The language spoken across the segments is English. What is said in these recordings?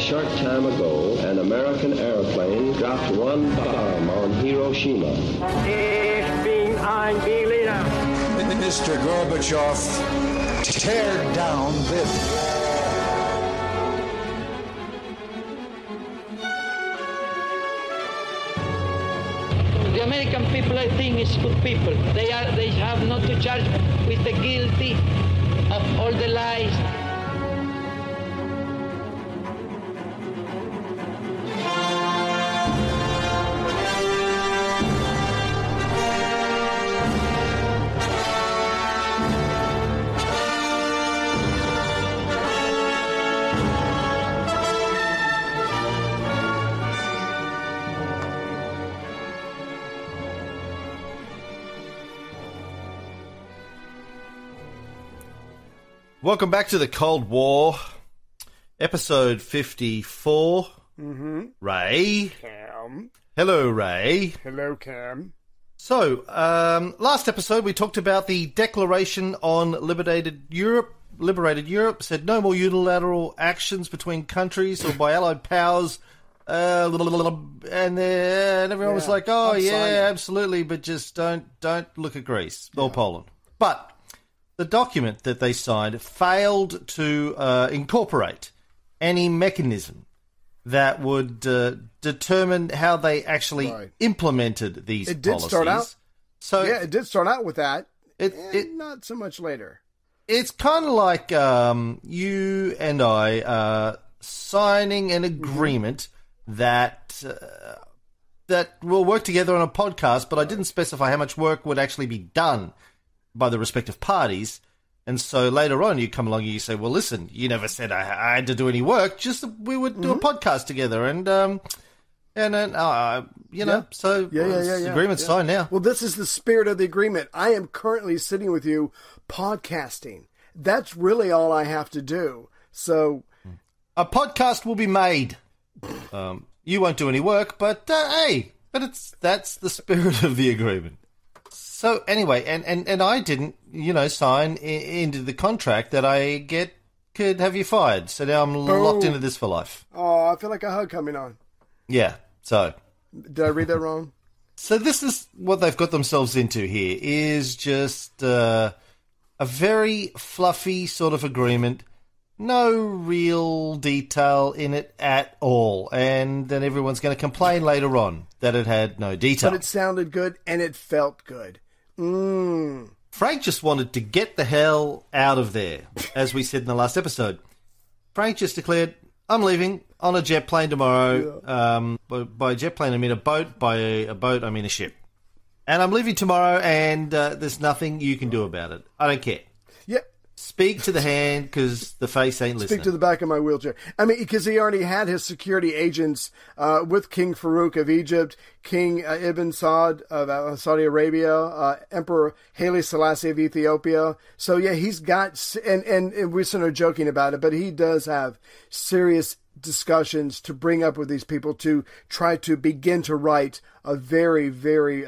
short time ago, an American airplane dropped one bomb on Hiroshima. Ich bin ein Berliner. Mr. Gorbachev, tear down this. The American people, I think, is good people. They have not to charge with the guilty of all the lies. Welcome back to the Cold War, episode 54. Mm-hmm. Ray. Cam. Hello, Ray. Hello, Cam. So, last episode we talked about the Declaration on Liberated Europe, said no more unilateral actions between countries or by allied powers, and everyone was like, oh, yeah, absolutely, but just don't look at Greece or Poland. But the document that they signed failed to incorporate any mechanism that would determine how they actually implemented these policies. It did start out with that, and not so much later. It's kind of like you and I signing an agreement that we'll work together on a podcast, but I didn't specify how much work would actually be done by the respective parties, and so later on you come along and you say, well, listen, you never said I had to do any work, just we would do a podcast together, and then the agreement's signed now. Well, this is the spirit of the agreement. I am currently sitting with you podcasting. That's really all I have to do. So a podcast will be made. You won't do any work, but that's the spirit of the agreement. So anyway, and I didn't, sign into the contract that I could have you fired. So now I'm locked into this for life. Oh, I feel like a hug coming on. Yeah, so. Did I read that wrong? So this is what they've got themselves into here, is just a very fluffy sort of agreement. No real detail in it at all, and then everyone's going to complain later on that it had no detail. But it sounded good, and it felt good. Frank just wanted to get the hell out of there, as we said in the last episode. Frank just declared, I'm leaving on a jet plane tomorrow. Yeah. By jet plane, I mean a boat. By a boat, I mean a ship. And I'm leaving tomorrow, and there's nothing you can do about it. I don't care. Speak to the hand, because the face ain't listening. Speak to the back of my wheelchair. I mean, because he already had his security agents with King Farouk of Egypt, King Ibn Saud of Saudi Arabia, Emperor Haile Selassie of Ethiopia. So, yeah, he's got, and we're sort of joking about it, but he does have serious discussions to bring up with these people to try to begin to right a very, very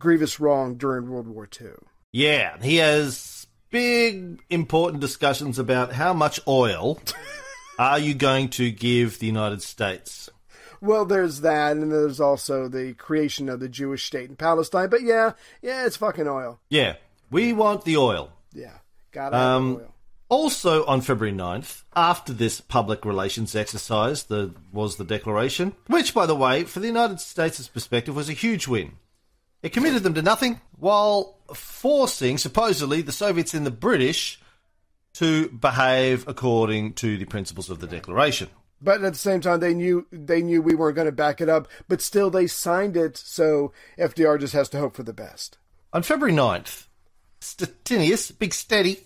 grievous wrong during World War II. Yeah, he has big, important discussions about how much oil are you going to give the United States? Well, there's that, and there's also the creation of the Jewish state in Palestine. But yeah, it's fucking oil. Yeah, we want the oil. Yeah, gotta have the oil. Also on February 9th, after this public relations exercise, there was the declaration, which, by the way, for the United States' perspective, was a huge win. It committed them to nothing while forcing, supposedly, the Soviets and the British to behave according to the principles of the Declaration. But at the same time, they knew we weren't going to back it up, but still they signed it, so FDR just has to hope for the best. On February 9th, Stettinius, Big Steady,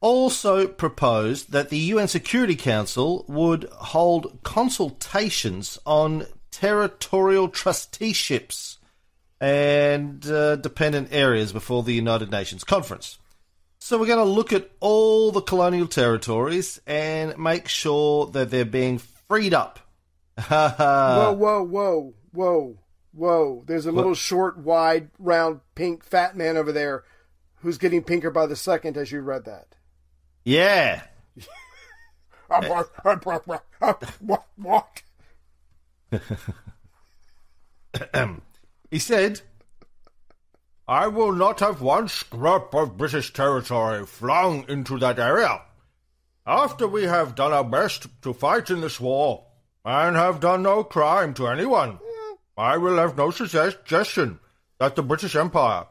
also proposed that the UN Security Council would hold consultations on territorial trusteeships and dependent areas before the United Nations Conference. So we're going to look at all the colonial territories and make sure that they're being freed up. Whoa. There's a little short, wide, round, pink, fat man over there who's getting pinker by the second as you read that. Yeah. What? He said, "I will not have one scrap of British territory flung into that area. After we have done our best to fight in this war, and have done no crime to anyone, I will have no suggestion that the British Empire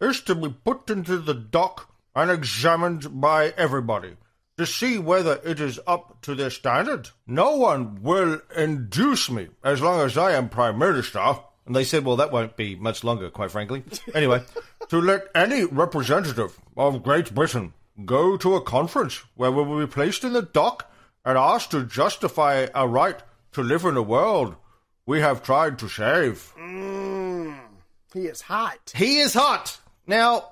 is to be put into the dock and examined by everybody to see whether it is up to their standard. No one will induce me as long as I am Prime Minister." And they said, well, that won't be much longer, quite frankly. Anyway, "to let any representative of Great Britain go to a conference where we will be placed in the dock and asked to justify our right to live in a world we have tried to save." He is hot. He is hot. Now,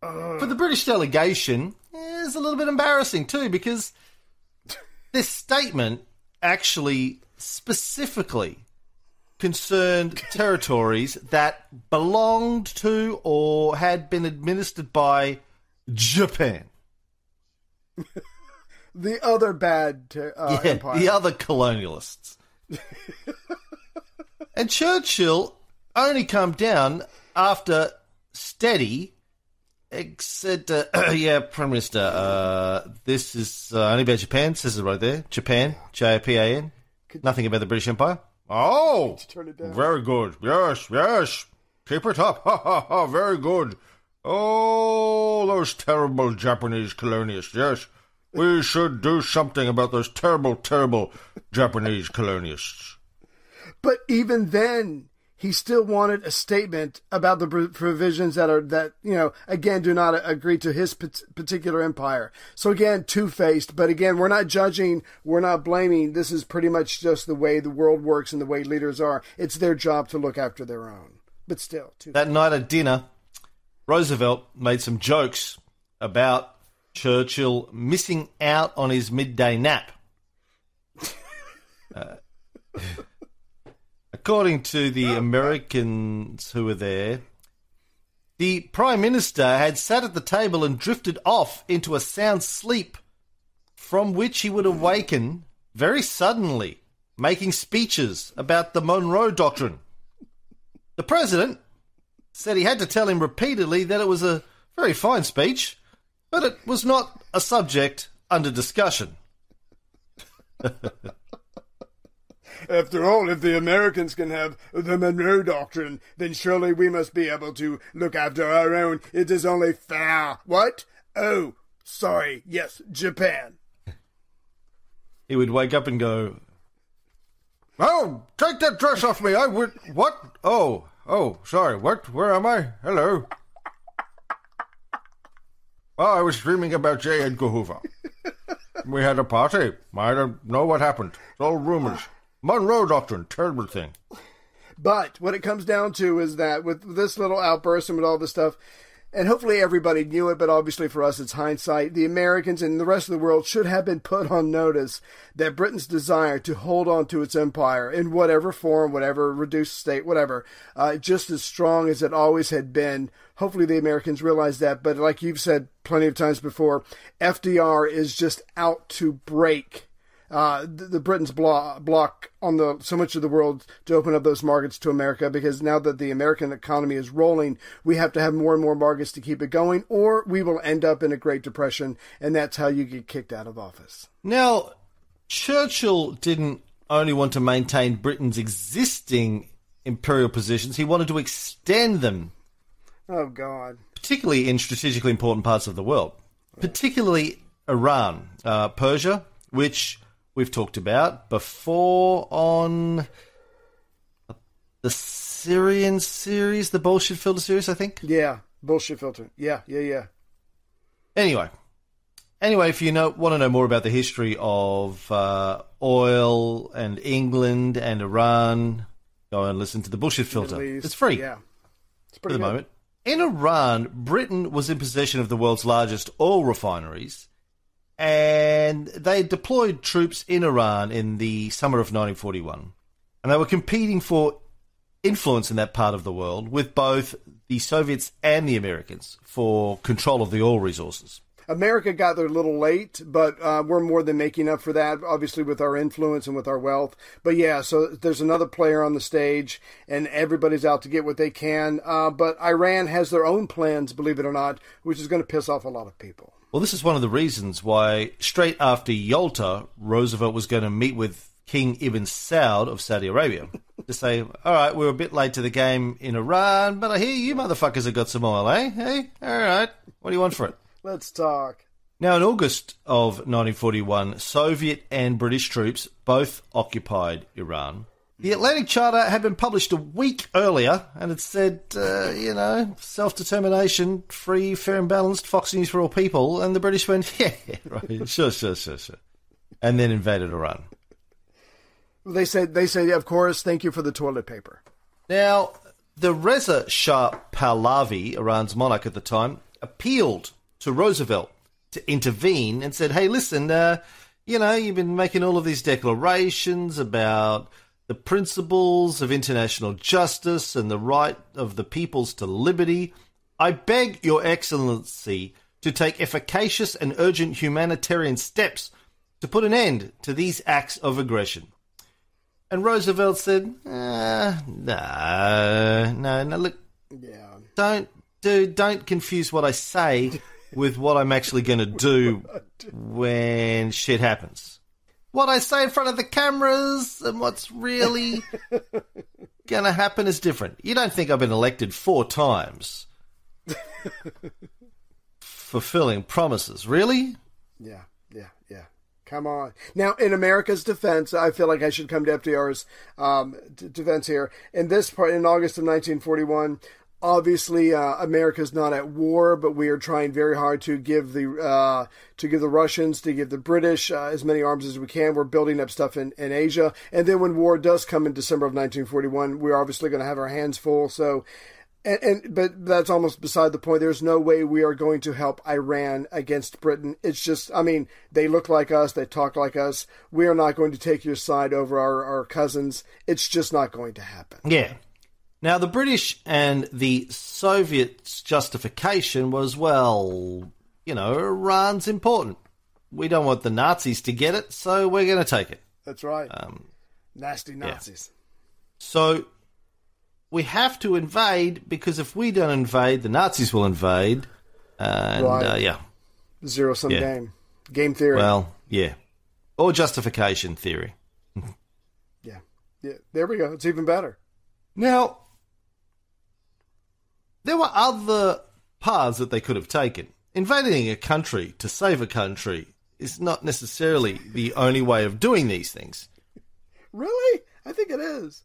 for the British delegation, it's a little bit embarrassing too, because this statement actually specifically concerned territories that belonged to or had been administered by Japan. The other bad empire. The other colonialists. And Churchill only came down after Steady said, yeah, Prime Minister, this is only about Japan. Says it right there. Japan, J-A-P-A-N. Nothing about the British Empire. Oh, very good. Yes, yes. Keep it up. Ha, ha, ha. Very good. Oh, those terrible Japanese colonialists. Yes, we should do something about those terrible, terrible Japanese colonialists. But even then, he still wanted a statement about the provisions that do not agree to his particular empire. So again, two-faced, but again, we're not judging, we're not blaming. This is pretty much just the way the world works and the way leaders are. It's their job to look after their own, but still. Two-faced. That night at dinner, Roosevelt made some jokes about Churchill missing out on his midday nap. According to the Americans who were there, the Prime Minister had sat at the table and drifted off into a sound sleep from which he would awaken very suddenly, making speeches about the Monroe Doctrine. The President said he had to tell him repeatedly that it was a very fine speech, but it was not a subject under discussion. After all, if the Americans can have the Monroe Doctrine, then surely we must be able to look after our own. It is only fair. What? Oh, sorry. Yes, Japan. He would wake up and go, "Oh, take that dress off me. I would... What? Oh, sorry. What? Where am I? Hello. Oh, I was dreaming about J. Edgar Hoover. We had a party. I don't know what happened. It's all rumors. Monroe Doctrine, terrible thing." But what it comes down to is that with this little outburst and with all this stuff, and hopefully everybody knew it, but obviously for us it's hindsight, the Americans and the rest of the world should have been put on notice that Britain's desire to hold on to its empire in whatever form, whatever reduced state, whatever, just as strong as it always had been. Hopefully the Americans realize that, but like you've said plenty of times before, FDR is just out to break the Britain's block on the so much of the world to open up those markets to America, because now that the American economy is rolling, we have to have more and more markets to keep it going, or we will end up in a Great Depression, and that's how you get kicked out of office. Now, Churchill didn't only want to maintain Britain's existing imperial positions, he wanted to extend them. Oh, God. Particularly in strategically important parts of the world, particularly Iran, Persia, which... we've talked about before on the Syrian series, the Bullshit Filter series, I think. Yeah, Bullshit Filter. Yeah. Anyway, if you want to know more about the history of oil and England and Iran, go and listen to the Bullshit Filter. It's free. Yeah, it's pretty good. For the moment. In Iran, Britain was in possession of the world's largest oil refineries, and they deployed troops in Iran in the summer of 1941. And they were competing for influence in that part of the world with both the Soviets and the Americans for control of the oil resources. America got there a little late, but we're more than making up for that, obviously, with our influence and with our wealth. But yeah, so there's another player on the stage, and everybody's out to get what they can. But Iran has their own plans, believe it or not, which is going to piss off a lot of people. Well, this is one of the reasons why straight after Yalta, Roosevelt was going to meet with King Ibn Saud of Saudi Arabia to say, all right, we're a bit late to the game in Iran, but I hear you motherfuckers have got some oil, eh? Hey, all right, what do you want for it? Let's talk. Now, in August of 1941, Soviet and British troops both occupied Iran. The Atlantic Charter had been published a week earlier, and it said, self-determination, free, fair and balanced, Fox News for all people. And the British went, yeah, right, sure. And then invaded Iran. They said, of course, thank you for the toilet paper. Now, the Reza Shah Pahlavi, Iran's monarch at the time, appealed to Roosevelt to intervene and said, hey, listen, you've been making all of these declarations about the principles of international justice and the right of the peoples to liberty. I beg your excellency to take efficacious and urgent humanitarian steps to put an end to these acts of aggression. And Roosevelt said, no, look, yeah. Don't confuse what I say with what I'm actually going to do when shit happens. What I say in front of the cameras and what's really going to happen is different. You don't think I've been elected 4 times fulfilling promises, really? Yeah. Come on. Now, in America's defense, I feel like I should come to FDR's defense here. In this part, in August of 1941... Obviously, America's not at war, but we are trying very hard to give the Russians, to give the British as many arms as we can. We're building up stuff in Asia. And then when war does come in December of 1941, we're obviously going to have our hands full. So, but that's almost beside the point. There's no way we are going to help Iran against Britain. It's just, I mean, they look like us. They talk like us. We are not going to take your side over our cousins. It's just not going to happen. Yeah. Now, the British and the Soviets' justification was, well, Iran's important. We don't want the Nazis to get it, so we're going to take it. That's right. Nasty Nazis. Yeah. So we have to invade because if we don't invade, the Nazis will invade. And, right. Zero-sum game. Game theory. Well, yeah. Or justification theory. Yeah. There we go. It's even better. Now, there were other paths that they could have taken. Invading a country to save a country is not necessarily the only way of doing these things. Really? I think it is.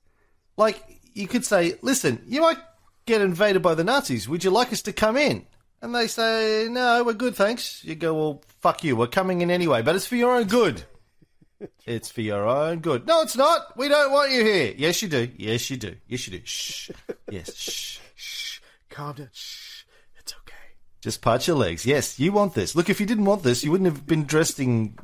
Like, you could say, listen, you might get invaded by the Nazis. Would you like us to come in? And they say, no, we're good, thanks. You go, well, fuck you. We're coming in anyway, but it's for your own good. It's for your own good. No, it's not. We don't want you here. Yes, you do. Yes, you do. Yes, you do. Shh. Yes. Shh. Shh. Calm down. Shh. It's okay. Just part your legs. Yes, you want this. Look, if you didn't want this, you wouldn't have been dressed in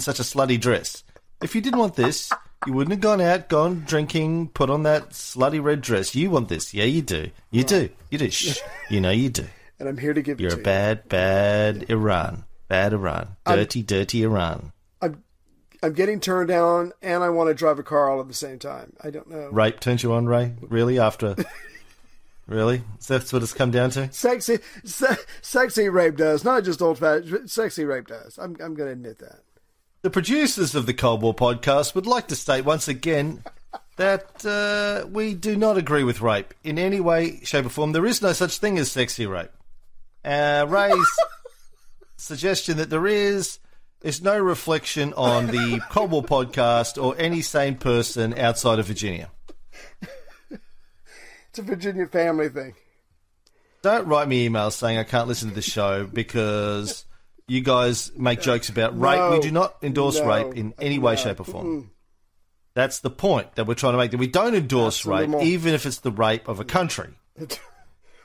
such a slutty dress. If you didn't want this, you wouldn't have gone out, gone drinking, put on that slutty red dress. You want this. Yeah, you do. You do. You do. Shh. You know you do. And I'm here to give it to you. You're a bad, bad Iran. Bad Iran. Dirty, dirty Iran. I'm getting turned down, and I want to drive a car all at the same time. I don't know. Rape turns you on, Ray? Really? After? Really? So that's what it's come down to? Sexy rape does. Not just old-fashioned. Sexy rape does. I'm going to admit that. The producers of the Cold War podcast would like to state once again that we do not agree with rape in any way, shape, or form. There is no such thing as sexy rape. Ray's suggestion that there is... It's no reflection on the Cold War podcast or any sane person outside of Virginia. It's a Virginia family thing. Don't write me emails saying I can't listen to the show because you guys make jokes about rape. No, we do not endorse rape in any way, shape, or form. That's the point that we're trying to make, that we don't endorse rape, even if it's the rape of a country.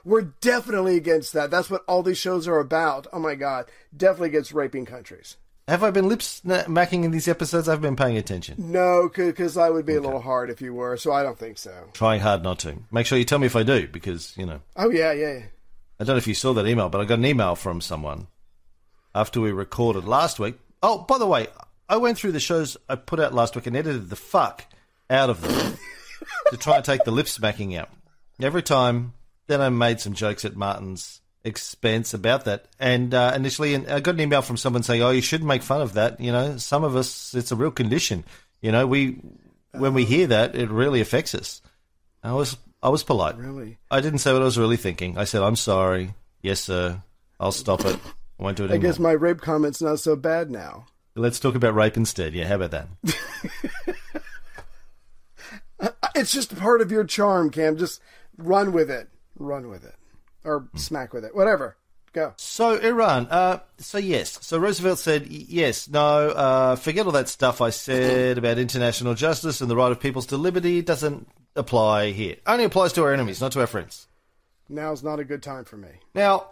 We're definitely against that. That's what all these shows are about. Oh, my God. Definitely against raping countries. Have I been lip-smacking in these episodes? I've been paying attention. No, because I would be a little hard if you were, so I don't think so. Trying hard not to. Make sure you tell me if I do, because, Oh, yeah. I don't know if you saw that email, but I got an email from someone after we recorded last week. Oh, by the way, I went through the shows I put out last week and edited the fuck out of them to try and take the lip smacking out. Every time, then I made some jokes at Martin's expense about that. And initially, and I got an email from someone saying, oh, you shouldn't make fun of that. You know, some of us, it's a real condition. You know, when we hear that, it really affects us. I was polite. Really? I didn't say what I was really thinking. I said, I'm sorry. Yes, sir. I'll stop it. I won't do it anymore. I guess my rape comment's not so bad now. Let's talk about rape instead. Yeah, how about that? It's just part of your charm, Cam. Just run with it. Run with it. Or smack with it. Whatever. Go. So, Iran. Yes. So, Roosevelt said, yes, no, forget all that stuff I said about international justice and the right of peoples to liberty. It doesn't apply here. Only applies to our enemies, not to our friends. Now's not a good time for me. Now,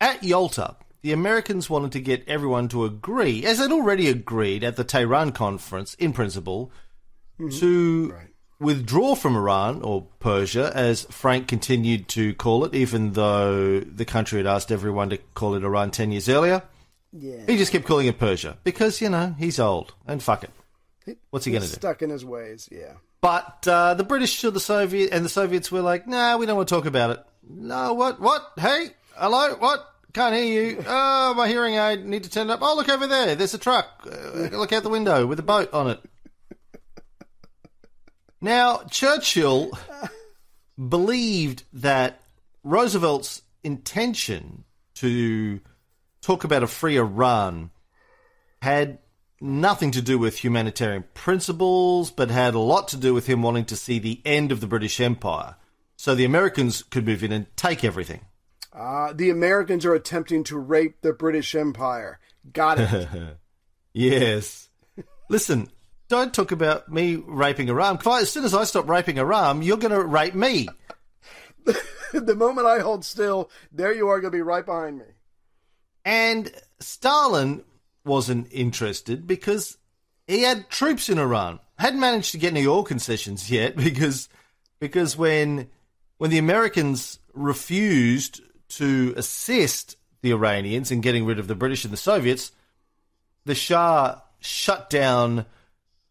at Yalta, the Americans wanted to get everyone to agree, as they'd already agreed at the Tehran conference, in principle, to withdraw from Iran, or Persia, as Frank continued to call it, even though the country had asked everyone to call it Iran 10 years earlier. Yeah. He just kept calling it Persia, because, you know, he's old, and fuck it. What's he going to do? He's stuck in his ways, yeah. But the British or the Soviet and the Soviets were like, nah, we don't want to talk about it. No, what? Hey? Hello? What? Can't hear you. Oh, my hearing aid. Need to turn it up. Oh, look over there. There's a truck. Look out the window with a boat on it. Now, Churchill believed that Roosevelt's intention to talk about a free Iran had nothing to do with humanitarian principles, but had a lot to do with him wanting to see the end of the British Empire, so the Americans could move in and take everything. The Americans are attempting to rape the British Empire. Got it. Yes. Listen, don't talk about me raping Iran. As soon as I stop raping Iran, you're going to rape me. The moment I hold still, there you are going to be right behind me. And Stalin wasn't interested because he had troops in Iran. Hadn't managed to get any oil concessions yet because when the Americans refused to assist the Iranians in getting rid of the British and the Soviets, the Shah shut down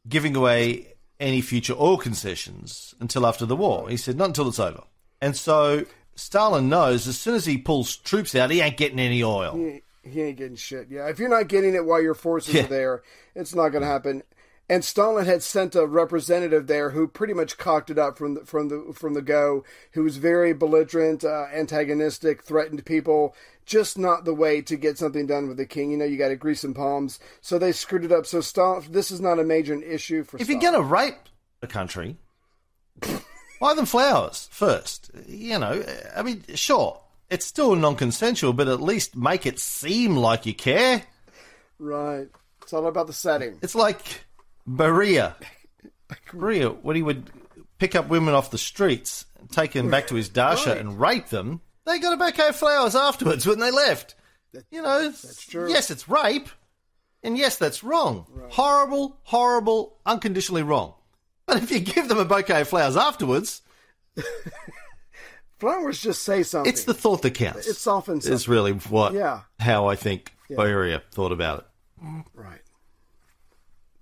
giving away any future oil concessions until after the war. He said, not until it's over. And so Stalin knows as soon as he pulls troops out, he ain't getting any oil. He ain't getting shit. Yeah, if you're not getting it while your forces are there, it's not going to happen. And Stalin had sent a representative there who pretty much cocked it up from the go. Who was very belligerent, antagonistic, threatened people. Just not the way to get something done with the king. You know, you got to grease some palms. So they screwed it up. So Stalin, this is not a major issue for. If Stalin. You're going to rape a country, buy them flowers first. You know, I mean, sure. It's still non-consensual, but at least make it seem like you care. Right. It's all about the setting. It's like Berea. Berea, when he would pick up women off the streets, take them back to his dacha and rape them, they got a bouquet of flowers afterwards when they left. You know, that's true. Yes, it's rape, and yes, that's wrong. Right. Horrible, horrible, unconditionally wrong. But if you give them a bouquet of flowers afterwards... Flowers just say something. It's the thought that counts. It softens something. It's really how I think Beria thought about it. Right.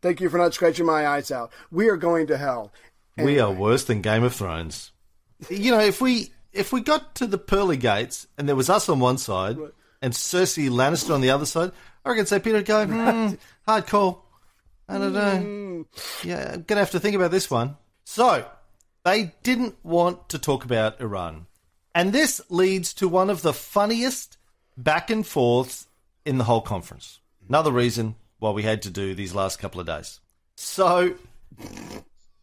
Thank you for not scratching my eyes out. We are going to hell. Anyway. We are worse than Game of Thrones. You know, if we got to the pearly gates and there was us on one side and Cersei Lannister on the other side, I reckon St. Peter would go, hard call. I don't know. Yeah, I'm going to have to think about this one. So... they didn't want to talk about Iran. And this leads to one of the funniest back and forths in the whole conference. Another reason why we had to do these last couple of days. So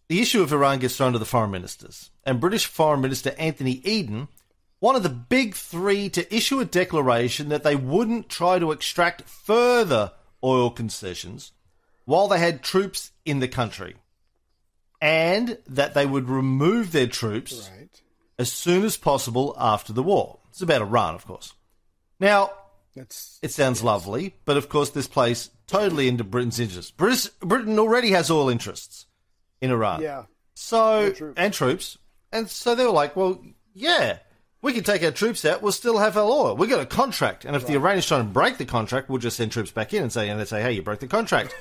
the issue of Iran gets thrown to the foreign ministers. And British Foreign Minister Anthony Eden, one of the big three, to issue a declaration that they wouldn't try to extract further oil concessions while they had troops in the country. And that they would remove their troops as soon as possible after the war. It's about Iran, of course. Now, it sounds lovely, but of course this plays totally into Britain's interests. Britain already has oil interests in Iran. Yeah. So, and troops. And so they were like, well, yeah, we can take our troops out, we'll still have our law. We've got a contract. And if the Iranians try and break the contract, we'll just send troops back in and say, hey, you broke the contract.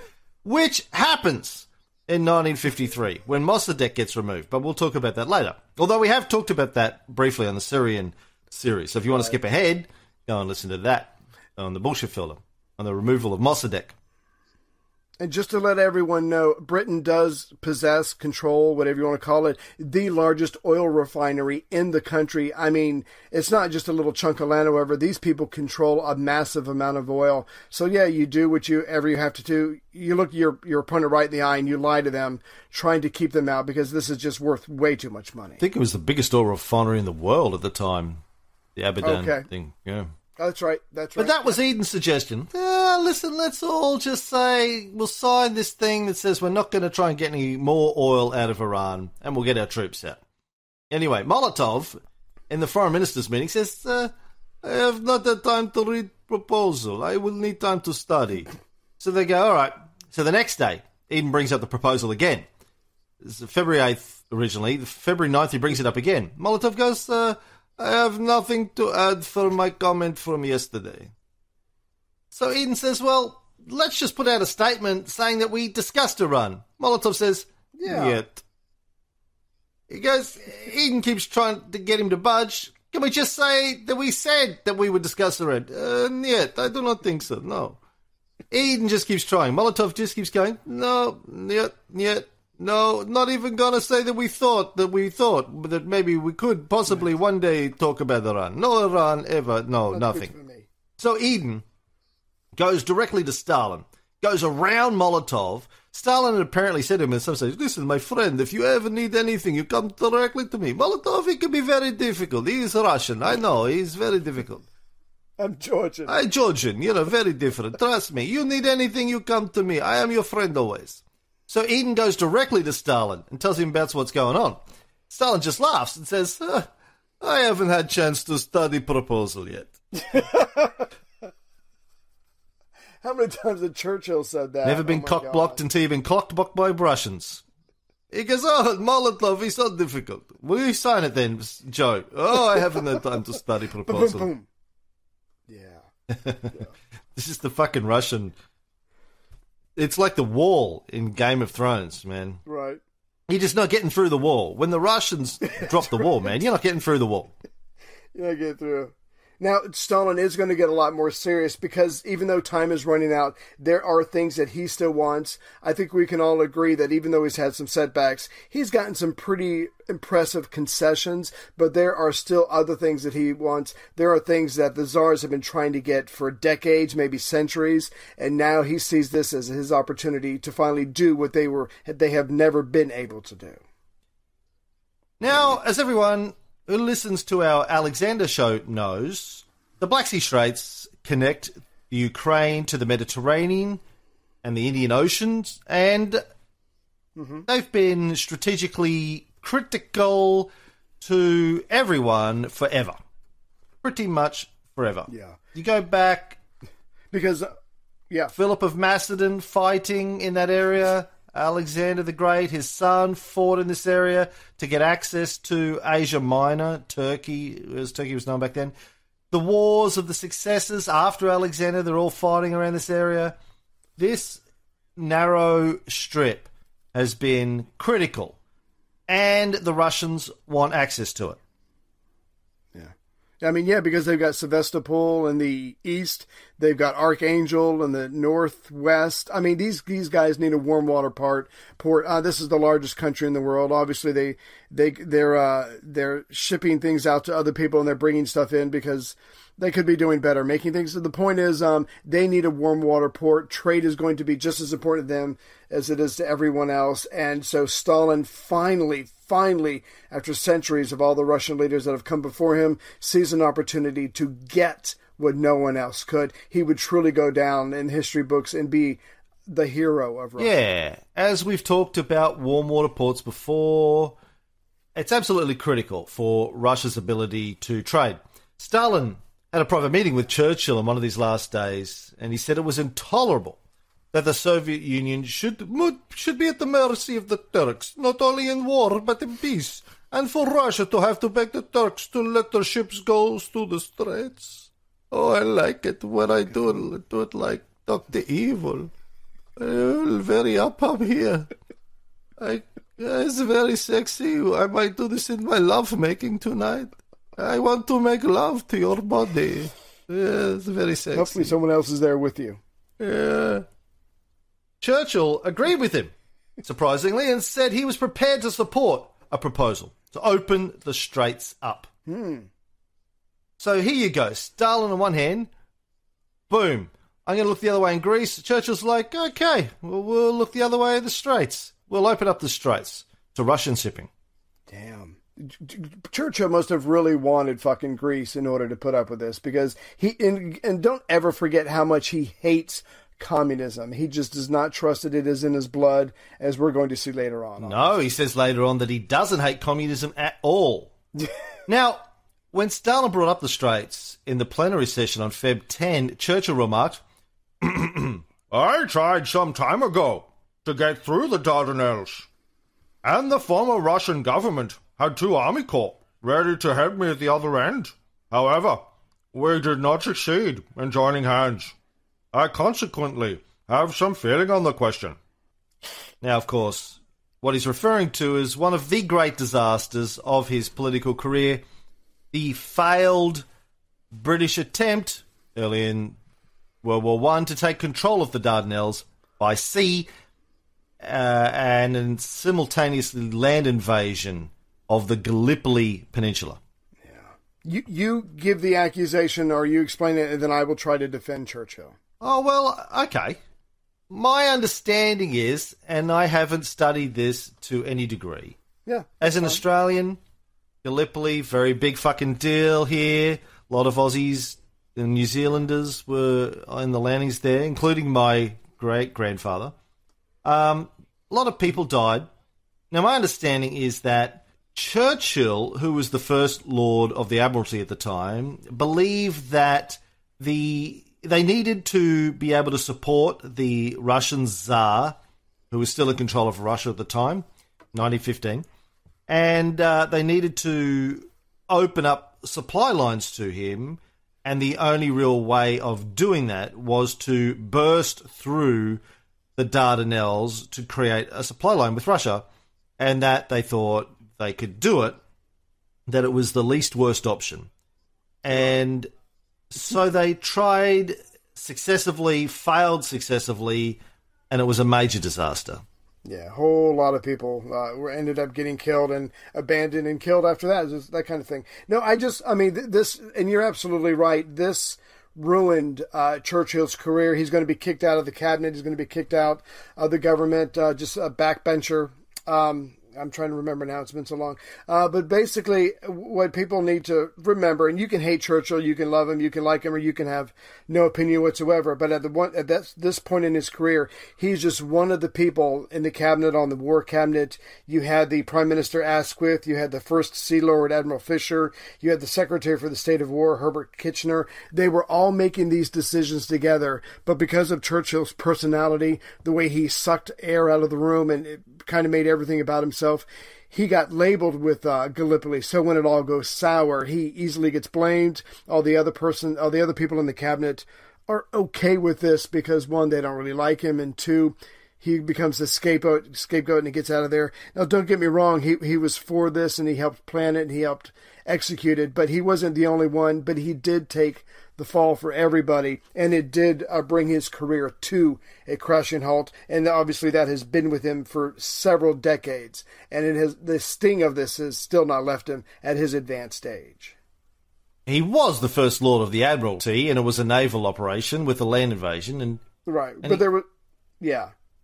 Which happens in 1953 when Mossadegh gets removed. But we'll talk about that later. Although we have talked about that briefly on the Syrian series. So if you want to skip ahead, go and listen to that on the Bullshit Filter, on the removal of Mossadegh. And just to let everyone know, Britain does possess, control, whatever you want to call it, the largest oil refinery in the country. I mean, it's not just a little chunk of land, however. These people control a massive amount of oil. So, yeah, you do whatever you have to do. You look your opponent right in the eye and you lie to them, trying to keep them out, because this is just worth way too much money. I think it was the biggest oil refinery in the world at the time, the Aberdeen thing. Yeah. That's right. That's right. But that was Eden's suggestion. Listen, let's all just say we'll sign this thing that says we're not going to try and get any more oil out of Iran, and we'll get our troops out. Anyway, Molotov, in the foreign minister's meeting, says, I have not had time to read proposal. I will need time to study. So they go, all right. So the next day, Eden brings up the proposal again. It's February 8th, originally. February 9th, he brings it up again. Molotov goes, I have nothing to add for my comment from yesterday. So Eden says, well, let's just put out a statement saying that we discussed Iran. Molotov says, yet. He goes, Eden keeps trying to get him to budge. Can we just say that we said that we would discuss Iran? Yet, I do not think so, no. Eden just keeps trying. Molotov just keeps going, no, yet. No, not even going to say that we thought, that maybe we could possibly one day talk about Iran. No Iran ever, no, nothing. So Eden goes directly to Stalin, goes around Molotov. Stalin had apparently said to him at some stage, listen, my friend, if you ever need anything, you come directly to me. Molotov, he can be very difficult. He is Russian, I know, he's very difficult. I'm Georgian. I'm Georgian, you're very different. Trust me, you need anything, you come to me. I am your friend always. So Eden goes directly to Stalin and tells him about what's going on. Stalin just laughs and says, I haven't had chance to study proposal yet. How many times did Churchill said that? Never been cock-blocked until you've been cock-blocked by Russians. He goes, Molotov, he's so difficult. Will you sign it then, Joe? I haven't had time to study proposal. Boom, boom, boom. Yeah. This is the fucking Russian... It's like the wall in Game of Thrones, man. Right. You're just not getting through the wall. When the Russians drop the wall, man, you're not getting through the wall. You're not getting through. Now, Stalin is going to get a lot more serious because even though time is running out, there are things that he still wants. I think we can all agree that even though he's had some setbacks, he's gotten some pretty impressive concessions, but there are still other things that he wants. There are things that the czars have been trying to get for decades, maybe centuries, and now he sees this as his opportunity to finally do what they have never been able to do. Now, as everyone who listens to our Alexander show knows, the Black Sea Straits connect Ukraine to the Mediterranean and the Indian Oceans, and they've been strategically critical to everyone forever. Pretty much forever. Yeah. You go back... Because, Philip of Macedon fighting in that area... Alexander the Great, his son, fought in this area to get access to Asia Minor, Turkey, as Turkey was known back then. The wars of the successors after Alexander, they're all fighting around this area. This narrow strip has been critical, and the Russians want access to it. I mean, because they've got Sevastopol in the east, they've got Archangel in the northwest. I mean, these guys need a warm water port. This is the largest country in the world. Obviously, they're shipping things out to other people and they're bringing stuff in because they could be doing better, making things. The point is, they need a warm water port. Trade is going to be just as important to them as it is to everyone else, and so Stalin finally, after centuries of all the Russian leaders that have come before him, sees an opportunity to get what no one else could. He would truly go down in history books and be the hero of Russia. Yeah, as we've talked about warm water ports before, it's absolutely critical for Russia's ability to trade. Stalin had a private meeting with Churchill on one of these last days, and he said it was intolerable that the Soviet Union should be at the mercy of the Turks, not only in war, but in peace. and for Russia to have to beg the Turks to let their ships go through the straits. Oh, I like it when I do it like Dr. Evil. Very up here. It's very sexy. I might do this in my love-making tonight. I want to make love to your body. Yeah, it's very sexy. Hopefully someone else is there with you. Yeah. Churchill agreed with him, surprisingly, and said he was prepared to support a proposal to open the straits up. So here you go. Stalin on one hand. Boom. I'm going to look the other way in Greece. Churchill's like, okay, well, we'll look the other way in the straits. We'll open up the straits to Russian shipping. Damn. Churchill must have really wanted fucking Greece in order to put up with this, because he, and don't ever forget how much he hates communism. He just does not trust it. It is in his blood, as we're going to see later on. No, he says later on that he doesn't hate communism at all. Now, when Stalin brought up the straits in the plenary session on Feb 10, Churchill remarked, I tried some time ago to get through the Dardanelles, and the former Russian government had 2 army corps ready to help me at the other end. However, we did not succeed in joining hands. I consequently have some feeling on the question. Now, of course, what he's referring to is one of the great disasters of his political career, the failed British attempt early in World War I to take control of the Dardanelles by sea, and a simultaneously land invasion of the Gallipoli Peninsula. Yeah. You give the accusation, or you explain it, and then I will try to defend Churchill. Oh, well, okay. My understanding is, and I haven't studied this to any degree. Yeah. As an Australian, Gallipoli, very big fucking deal here. A lot of Aussies and New Zealanders were in the landings there, including my great-grandfather. A lot of people died. Now, my understanding is that Churchill, who was the first Lord of the Admiralty at the time, believed that they needed to be able to support the Russian Tsar, who was still in control of Russia at the time, 1915, and they needed to open up supply lines to him, and the only real way of doing that was to burst through the Dardanelles to create a supply line with Russia, and that they thought they could do it, that it was the least worst option. And so they tried successively, failed successively, and it was a major disaster. Yeah, a whole lot of people ended up getting killed and abandoned and killed after that, just that kind of thing. No, this, and you're absolutely right, this ruined Churchill's career. He's going to be kicked out of the cabinet. He's going to be kicked out of the government, just a backbencher. I'm trying to remember now. It's been so long. But basically, what people need to remember, and you can hate Churchill, you can love him, you can like him, or you can have no opinion whatsoever. But at this point in his career, he's just one of the people in the cabinet, on the war cabinet. You had the Prime Minister Asquith. You had the First Sea Lord, Admiral Fisher. You had the Secretary for the State of War, Herbert Kitchener. They were all making these decisions together. But because of Churchill's personality, the way he sucked air out of the room, and it kind of made everything about himself, he got labeled with Gallipoli. So when it all goes sour, he easily gets blamed. All the other people in the cabinet are okay with this because, one, they don't really like him, and two, he becomes the scapegoat and he gets out of there. Now, don't get me wrong, he was for this and he helped plan it and he helped execute it, but he wasn't the only one. But he did take the fall for everybody, and it did bring his career to a crashing halt, and obviously that has been with him for several decades, and the sting of this has still not left him at his advanced age. He was the first Lord of the Admiralty, and it was a naval operation with a land invasion, and right, and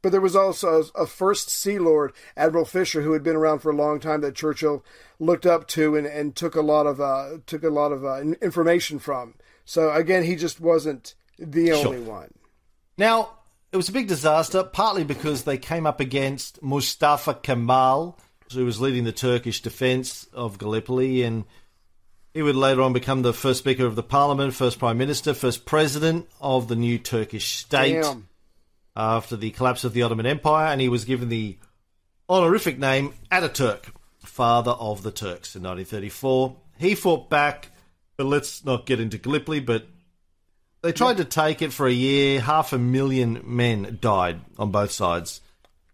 but there was also a First Sea Lord, Admiral Fisher, who had been around for a long time, that Churchill looked up to and took a lot of information from. So, again, he just wasn't the only one. Now, it was a big disaster, partly because they came up against Mustafa Kemal, who was leading the Turkish defense of Gallipoli, and he would later on become the first Speaker of the Parliament, first Prime Minister, first President of the new Turkish state. Damn. After the collapse of the Ottoman Empire, and he was given the honorific name Ataturk, father of the Turks in 1934. He fought back, but let's not get into Gallipoli, but they tried to take it for a year. 500,000 men died on both sides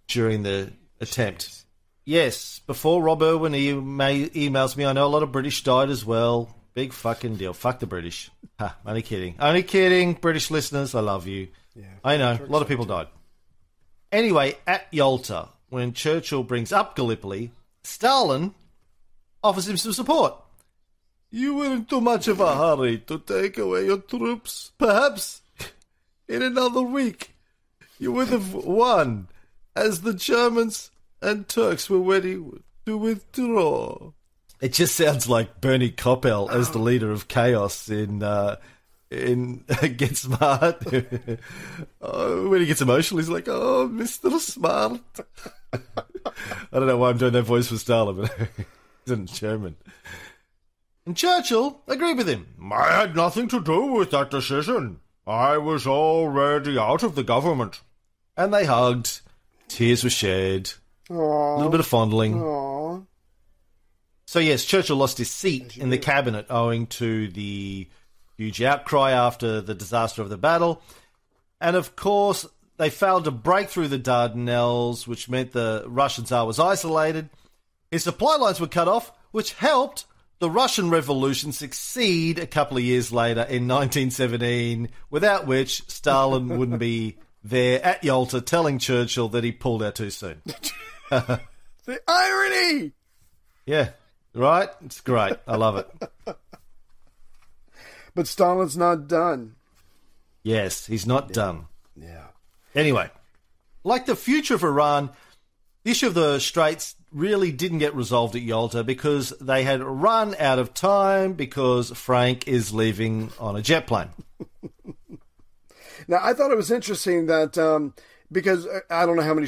during the attempt. Yes, before Rob Irwin emails me, I know a lot of British died as well. Big fucking deal. Fuck the British. Ha, only kidding. Only kidding, British listeners. I love you. Yeah, I know. A lot of people died. Anyway, at Yalta, when Churchill brings up Gallipoli, Stalin offers him some support. You were in too much of a hurry to take away your troops. Perhaps in another week you would have won, as the Germans and Turks were ready to withdraw. It just sounds like Bernie Koppel as the leader of Chaos in Get Smart. When he gets emotional, he's like, oh, Mr. Smart. I don't know why I'm doing that voice for Stalin, but he's in German. And Churchill agreed with him. I had nothing to do with that decision. I was already out of the government. And they hugged. Tears were shed. Aww. A little bit of fondling. Aww. So, yes, Churchill lost his seat in the cabinet owing to the huge outcry after the disaster of the battle. And, of course, they failed to break through the Dardanelles, which meant the Russian Tsar was isolated. His supply lines were cut off, which helped the Russian Revolution succeed a couple of years later in 1917, without which Stalin wouldn't be there at Yalta telling Churchill that he pulled out too soon. The irony! Yeah, right? It's great. I love it. But Stalin's not done. Yes, he's not done. Yeah. Anyway, like the future of Iran, the issue of the Straits really didn't get resolved at Yalta because they had run out of time because Frank is leaving on a jet plane. Now, I thought it was interesting that, because I don't know how many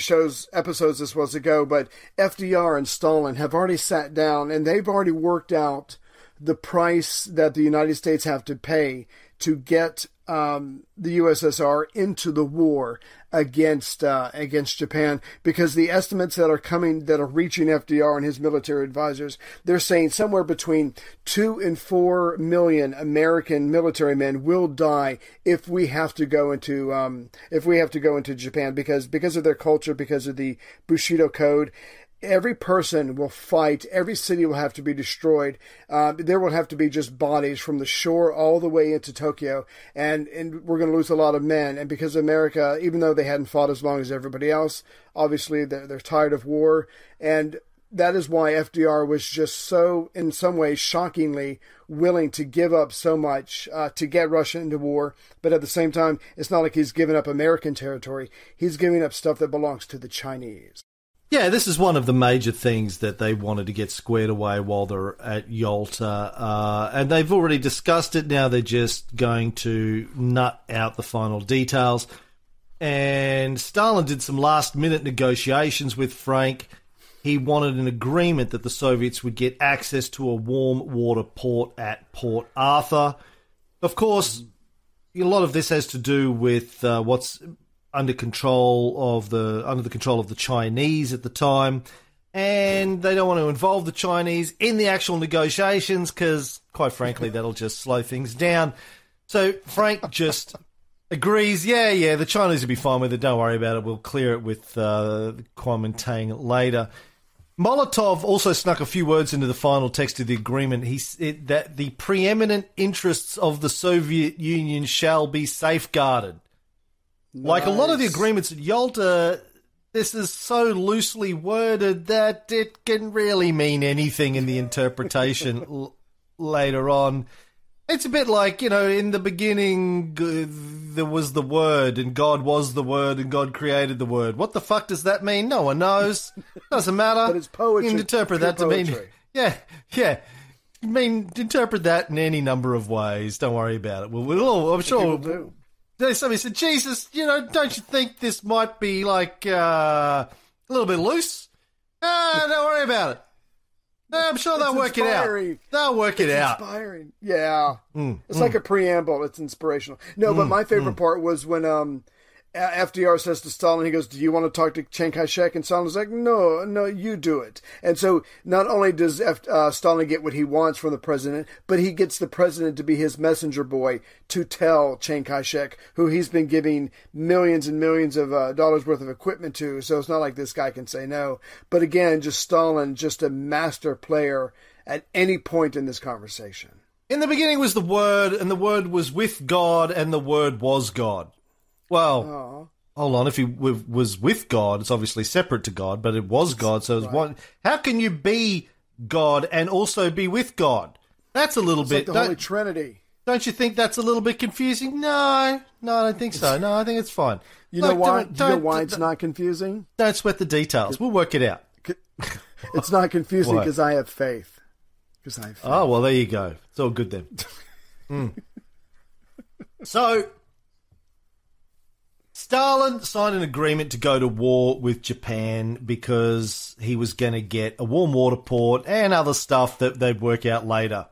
episodes this was ago, but FDR and Stalin have already sat down and they've already worked out the price that the United States have to pay to get the USSR into the war against Japan, because the estimates that are reaching FDR and his military advisors, they're saying somewhere between 2 and 4 million American military men will die if we have to go into Japan, because of their culture, because of the Bushido code. Every person will fight. Every city will have to be destroyed. There will have to be just bodies from the shore all the way into Tokyo. And we're going to lose a lot of men. And because America, even though they hadn't fought as long as everybody else, obviously they're tired of war. And that is why FDR was just so, in some ways, shockingly willing to give up so much to get Russia into war. But at the same time, it's not like he's giving up American territory. He's giving up stuff that belongs to the Chinese. Yeah, this is one of the major things that they wanted to get squared away while they're at Yalta. And they've already discussed it. Now they're just going to nut out the final details. And Stalin did some last-minute negotiations with Frank. He wanted an agreement that the Soviets would get access to a warm water port at Port Arthur. Of course, a lot of this has to do with what's under the control of the Chinese at the time, and they don't want to involve the Chinese in the actual negotiations because, quite frankly, that'll just slow things down. So Frank just agrees, yeah, the Chinese will be fine with it, don't worry about it, we'll clear it with Kuomintang later. Molotov also snuck a few words into the final text of the agreement. That the preeminent interests of the Soviet Union shall be safeguarded. Like a lot of the agreements at Yalta, this is so loosely worded that it can really mean anything in the interpretation later on. It's a bit like, in the beginning, there was the Word, and God was the Word, and God created the Word. What the fuck does that mean? No one knows. Doesn't matter. But it's poetry. You can interpret that to mean... Yeah. I mean, interpret that in any number of ways. Don't worry about it. We'll I'm sure... do. Somebody said, Jesus, don't you think this might be like a little bit loose? Don't worry about it. I'm sure they'll work it out. Inspiring. Yeah. It's like a preamble. It's inspirational. No, but my favorite part was when FDR says to Stalin, he goes, do you want to talk to Chiang Kai-shek? And Stalin's like, no, you do it. And so not only does Stalin get what he wants from the president, but he gets the president to be his messenger boy to tell Chiang Kai-shek, who he's been giving millions and millions of dollars worth of equipment to. So it's not like this guy can say no. But again, just Stalin, just a master player at any point in this conversation. In the beginning was the Word, and the Word was with God, and the Word was God. Well, hold on. If he was with God, it's obviously separate to God, but it was God. So it's one. How can you be God and also be with God? That's a little bit. Like the Holy Trinity. Don't you think that's a little bit confusing? No, I don't think so. No, I think it's fine. You know why? You know why it's not confusing? Don't sweat the details. We'll work it out. It's not confusing because I have faith. Because I have faith. Oh well, there you go. It's all good then. So. Stalin signed an agreement to go to war with Japan because he was going to get a warm water port and other stuff that they'd work out later,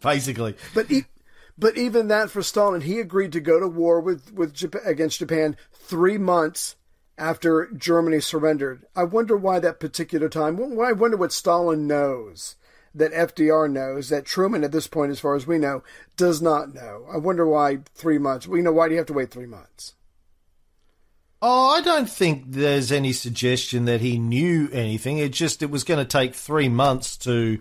basically. But even that for Stalin, he agreed to go to war with Japan, against Japan 3 months after Germany surrendered. I wonder why that particular time. I wonder what Stalin knows that FDR knows, that Truman at this point, as far as we know, does not know. I wonder why 3 months. Well, why do you have to wait 3 months? Oh, I don't think there's any suggestion that he knew anything. It was going to take 3 months to...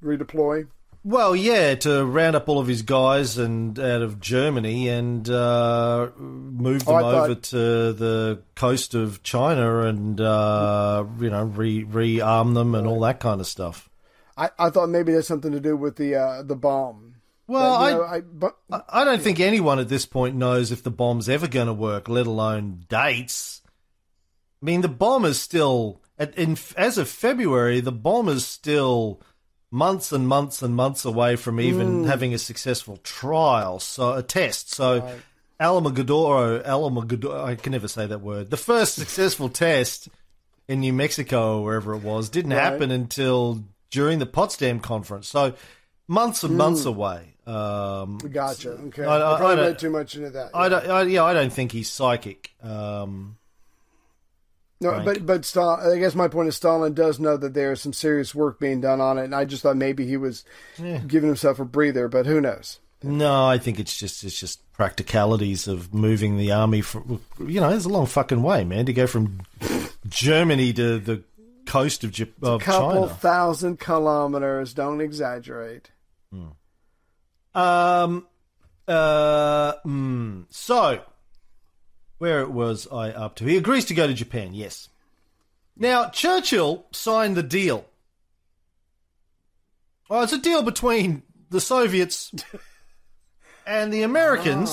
redeploy? Well, yeah, to round up all of his guys and out of Germany and move them over to the coast of China and, rearm them and all that kind of stuff. I thought maybe there's something to do with the bomb. Well, but, I don't think anyone at this point knows if the bomb's ever going to work, let alone dates. I mean, the bomb is still, as of February, the bomb is still months and months and months away from even having a successful trial, so a test. So Alamogordo, I can never say that word. The first successful test in New Mexico or wherever it was didn't happen until during the Potsdam Conference. So months and months away. Gotcha. Okay, I probably read too much into that. I don't think he's psychic. No, but Stalin, I guess my point is Stalin does know that there is some serious work being done on it, and I just thought maybe he was giving himself a breather, but who knows? No, I think it's just practicalities of moving the army. It's a long fucking way, man, to go from Germany to the coast of China. It's a couple thousand kilometers. Don't exaggerate. So, where was I up to? He agrees to go to Japan, yes. Now, Churchill signed the deal. Oh, it's a deal between the Soviets and the Americans.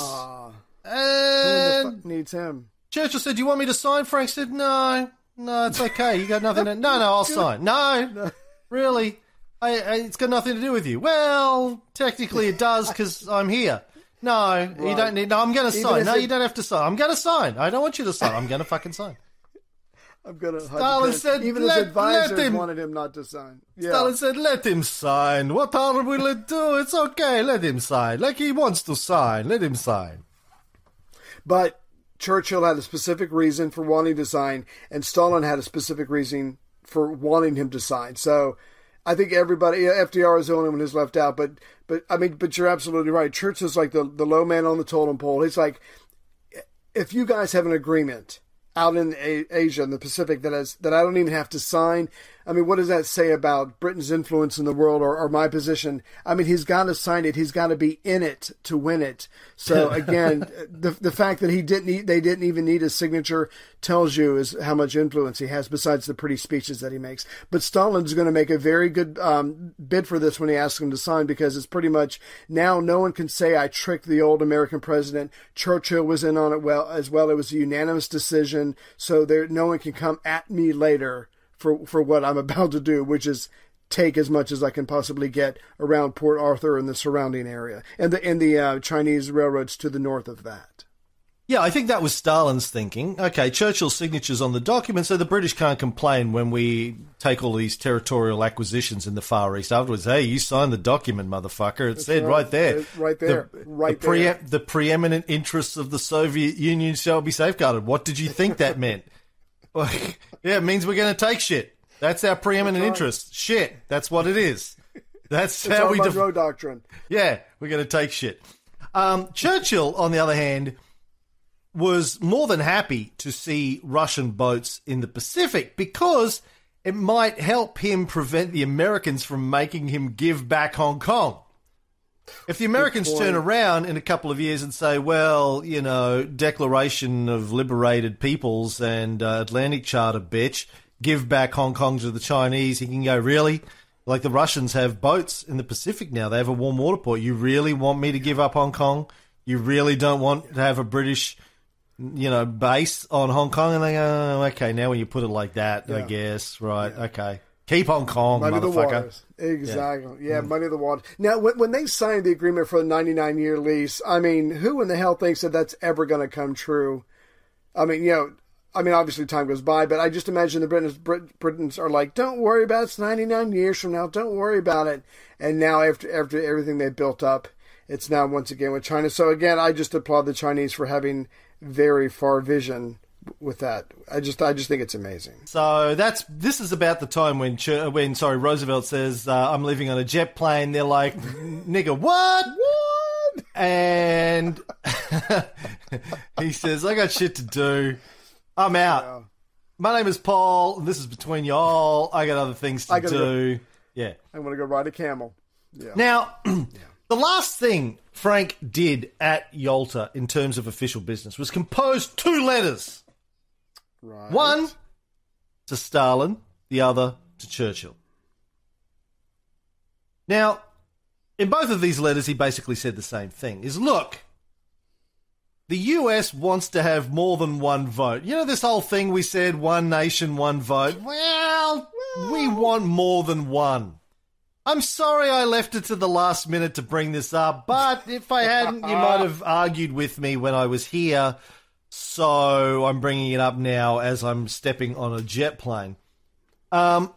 And who the fuck needs him? Churchill said, do you want me to sign? Frank said, no, it's okay. You got nothing to... No, I'll sign. No, really? It's got nothing to do with you. Well, technically it does because I'm here. No, you don't need... No, I'm going to sign. No, you don't have to sign. I'm going to sign. I don't want you to sign. I'm going to fucking sign. I'm going to... Stalin said... Even his advisors wanted him not to sign. Yeah. Stalin said, let him sign. What harm will it do? It's okay. Let him sign. Like he wants to sign. Let him sign. But Churchill had a specific reason for wanting to sign, and Stalin had a specific reason for wanting him to sign. So... I think everybody, FDR is the only one who's left out, but you're absolutely right. Churchill's like the low man on the totem pole. He's like, if you guys have an agreement out in Asia and the Pacific that I don't even have to sign, I mean, what does that say about Britain's influence in the world or my position? I mean, he's got to sign it. He's got to be in it to win it. So again, the fact that they didn't even need his signature tells you is how much influence he has besides the pretty speeches that he makes. But Stalin's going to make a very good bid for this when he asks him to sign, because it's pretty much now no one can say I tricked the old American president. Churchill was in on it as well. It was a unanimous decision. So no one can come at me later for what I'm about to do, which is take as much as I can possibly get around Port Arthur and the surrounding area and the Chinese railroads to the north of that. Yeah, I think that was Stalin's thinking. Okay, Churchill's signature's on the document, so the British can't complain when we take all these territorial acquisitions in the Far East afterwards. Hey, you signed the document, motherfucker. It said right there. Right there. The preeminent interests of the Soviet Union shall be safeguarded. What did you think that meant? Like, yeah, it means we're going to take shit. That's our preeminent interest. Shit. That's what it is. That's it's how we Monroe Doctrine. Yeah, we're going to take shit. Churchill, on the other hand, was more than happy to see Russian boats in the Pacific because it might help him prevent the Americans from making him give back Hong Kong. If the Americans turn around in a couple of years and say, well, you know, Declaration of Liberated Peoples and Atlantic Charter, bitch, give back Hong Kong to the Chinese, he can go, really? Like the Russians have boats in the Pacific now. They have a warm water port. You really want me to give up Hong Kong? You really don't want to have a British, you know, base on Hong Kong? And they go, oh, okay, now when you put it like that, I guess, right, okay. Keep Hong Kong, motherfucker. Money the waters. Exactly. Yeah, money the waters. Now, when they signed the agreement for the 99-year lease, I mean, who in the hell thinks that that's ever going to come true? I mean, you know, obviously time goes by, but I just imagine the Britons are like, don't worry about it. It's 99 years from now. Don't worry about it. And now after everything they built up, it's now once again with China. So, again, I just applaud the Chinese for having very far vision with that. I just think it's amazing. So this is about the time when Roosevelt says, I'm leaving on a jet plane. They're like, nigga, what? What? And he says, I got shit to do. I'm out. Yeah. My name is Paul. This is Between Y'all. I got other things to do. Yeah. I'm going to go ride a camel. Yeah. Now, the last thing Frank did at Yalta in terms of official business was compose two letters. Right. One to Stalin, the other to Churchill. Now, in both of these letters, he basically said the same thing, is, look, the US wants to have more than one vote. You know this whole thing we said, one nation, one vote? Well, we want more than one. I'm sorry I left it to the last minute to bring this up, but if I hadn't, you might have argued with me when I was here. So I'm bringing it up now as I'm stepping on a jet plane. Now,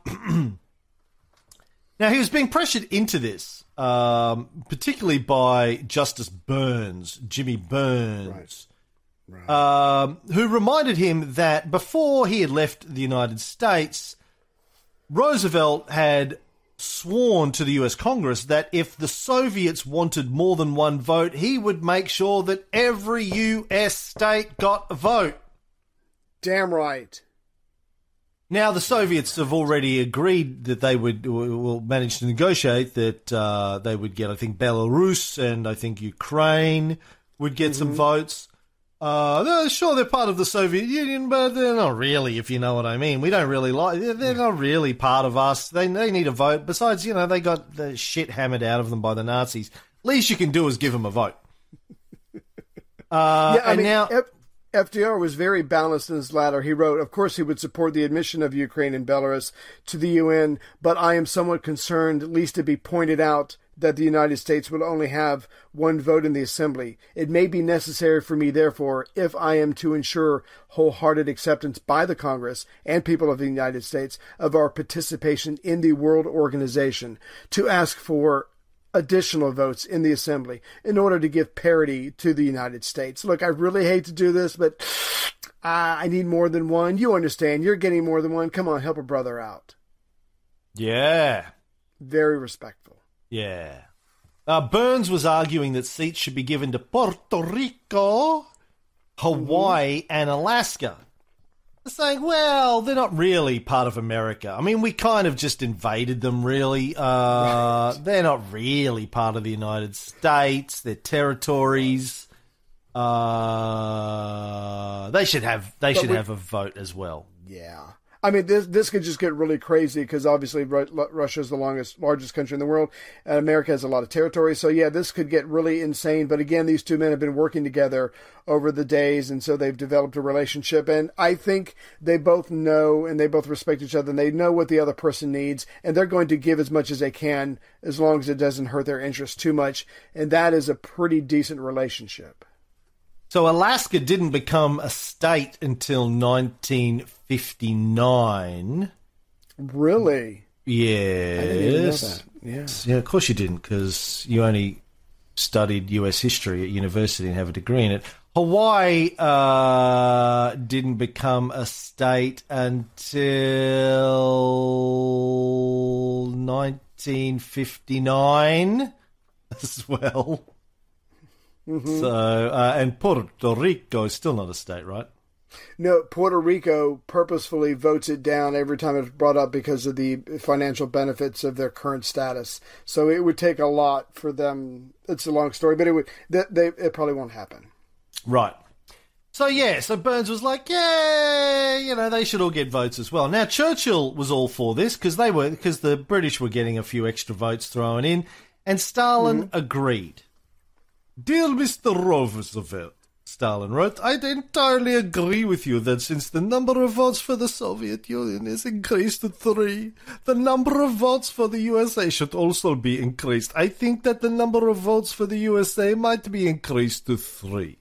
he was being pressured into this, particularly by Justice Burns, Jimmy Burns, right. Who reminded him that before he had left the United States, Roosevelt had sworn to the U.S. Congress that if the Soviets wanted more than one vote, he would make sure that every U.S. state got a vote. Damn right. Now, the Soviets have already agreed that they will manage to negotiate that they would get, I think, Belarus and I think Ukraine would get some votes. Sure, they're part of the Soviet Union, but they're not really, if you know what I mean. We don't really like... They're not really part of us. They need a vote. Besides, you know, they got the shit hammered out of them by the Nazis. Least you can do is give them a vote. FDR was very balanced in his letter. He wrote, of course, he would support the admission of Ukraine and Belarus to the UN, but I am somewhat concerned, at least to be pointed out, that the United States will only have one vote in the Assembly. It may be necessary for me, therefore, if I am to ensure wholehearted acceptance by the Congress and people of the United States of our participation in the World Organization, to ask for additional votes in the Assembly in order to give parity to the United States. Look, I really hate to do this, but I need more than one. You understand. You're getting more than one. Come on, help a brother out. Yeah. Very respectful. Yeah. Burns was arguing that seats should be given to Puerto Rico, Hawaii, and Alaska. They're saying, well, they're not really part of America. I mean, we kind of just invaded them, really. They're not really part of the United States. They're territories. They should have a vote as well. Yeah. I mean, this could just get really crazy because obviously Russia is the largest country in the world, and America has a lot of territory. So, yeah, this could get really insane. But, again, these two men have been working together over the days, and so they've developed a relationship. And I think they both know and they both respect each other, and they know what the other person needs, and they're going to give as much as they can as long as it doesn't hurt their interests too much. And that is a pretty decent relationship. So Alaska didn't become a state until 1959. Really? Yes. I didn't even know that. Yeah. Yeah, of course you didn't, because you only studied U.S. history at university and have a degree in it. Hawaii didn't become a state until 1959 as well. Mm-hmm. So, and Puerto Rico is still not a state, right? No, Puerto Rico purposefully votes it down every time it's brought up because of the financial benefits of their current status. So it would take a lot for them. It's a long story, but it probably won't happen. Right. So, yeah, so Burns was like, yay, you know, they should all get votes as well. Now, Churchill was all for this because the British were getting a few extra votes thrown in, and Stalin agreed. Dear Mr. Roosevelt, Stalin wrote, I'd entirely agree with you that since the number of votes for the Soviet Union is increased to 3, the number of votes for the USA should also be increased. I think that the number of votes for the USA might be increased to 3.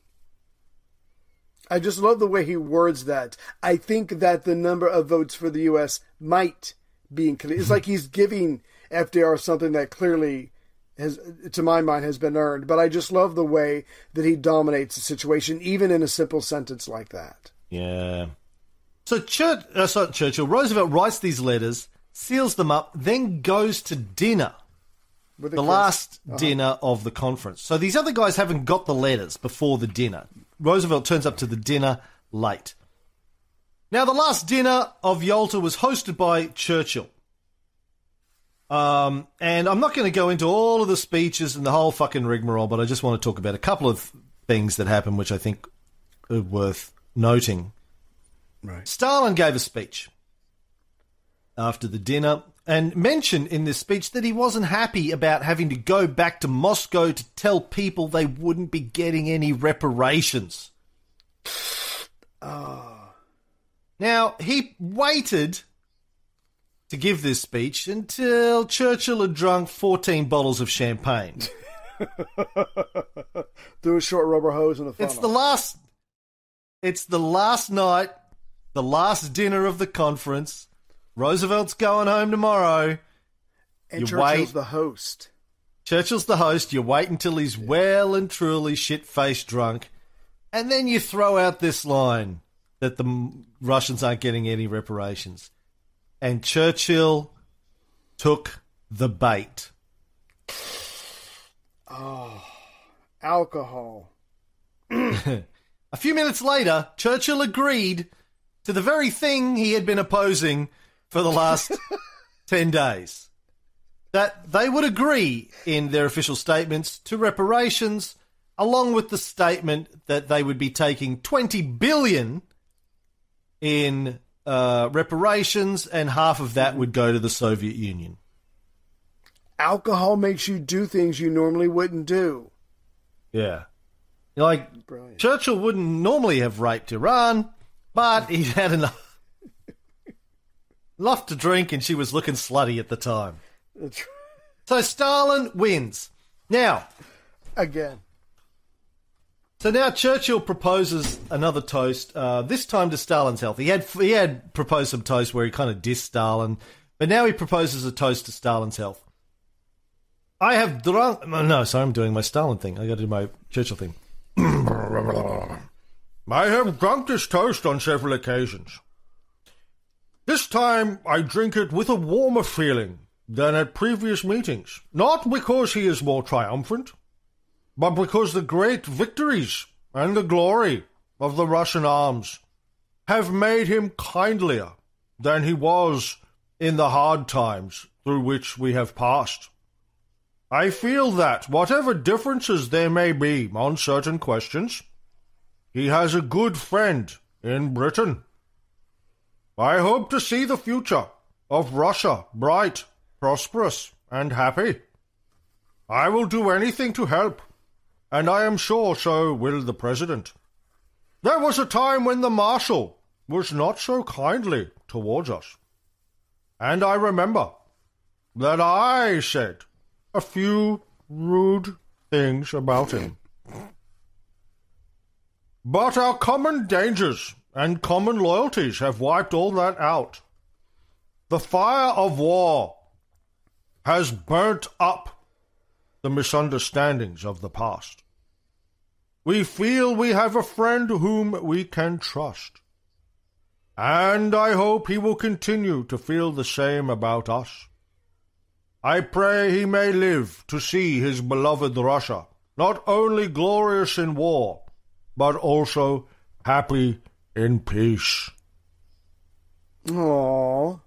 I just love the way he words that. I think that the number of votes for the U.S. might be increased. It's like he's giving FDR something that clearly, has, to my mind, has been earned. But I just love the way that he dominates the situation, even in a simple sentence like that. Yeah. So Roosevelt writes these letters, seals them up, then goes to dinner, the last dinner of the conference. So these other guys haven't got the letters before the dinner. Roosevelt turns up to the dinner late. Now, the last dinner of Yalta was hosted by Churchill. And I'm not going to go into all of the speeches and the whole fucking rigmarole, but I just want to talk about a couple of things that happened, which I think are worth noting. Right. Stalin gave a speech after the dinner and mentioned in this speech that he wasn't happy about having to go back to Moscow to tell people they wouldn't be getting any reparations. Oh. Now, he waited to give this speech until Churchill had drunk 14 bottles of champagne. Through a short rubber hose in a funnel. It's the last night, the last dinner of the conference. Roosevelt's going home tomorrow. And the host. Churchill's the host. You wait until he's well and truly shit-faced drunk. And then you throw out this line that the Russians aren't getting any reparations. And Churchill took the bait. Oh, alcohol. A few minutes later, Churchill agreed to the very thing he had been opposing for the last 10 days, that they would agree in their official statements to reparations, along with the statement that they would be taking $20 billion in reparations, and half of that would go to the Soviet Union. Alcohol makes you do things you normally wouldn't do. Yeah. Like, brilliant. Churchill wouldn't normally have raped Iran, but he had enough. Loved to drink, and she was looking slutty at the time. So Stalin wins. Now. Again. So now Churchill proposes another toast, this time to Stalin's health. He had proposed some toast where he kind of dissed Stalin, but now he proposes a toast to Stalin's health. I have drunk... No, sorry, I'm doing my Stalin thing. I got to do my Churchill thing. I have drunk this toast on several occasions. This time I drink it with a warmer feeling than at previous meetings, not because he is more triumphant, but because the great victories and the glory of the Russian arms have made him kindlier than he was in the hard times through which we have passed. I feel that, whatever differences there may be on certain questions, he has a good friend in Britain. I hope to see the future of Russia bright, prosperous, and happy. I will do anything to help, and I am sure so will the President. There was a time when the Marshal was not so kindly towards us, and I remember that I said a few rude things about him. But our common dangers and common loyalties have wiped all that out. The fire of war has burnt up the misunderstandings of the past. We feel we have a friend whom we can trust, and I hope he will continue to feel the same about us. I pray he may live to see his beloved Russia not only glorious in war, but also happy in peace. Aww.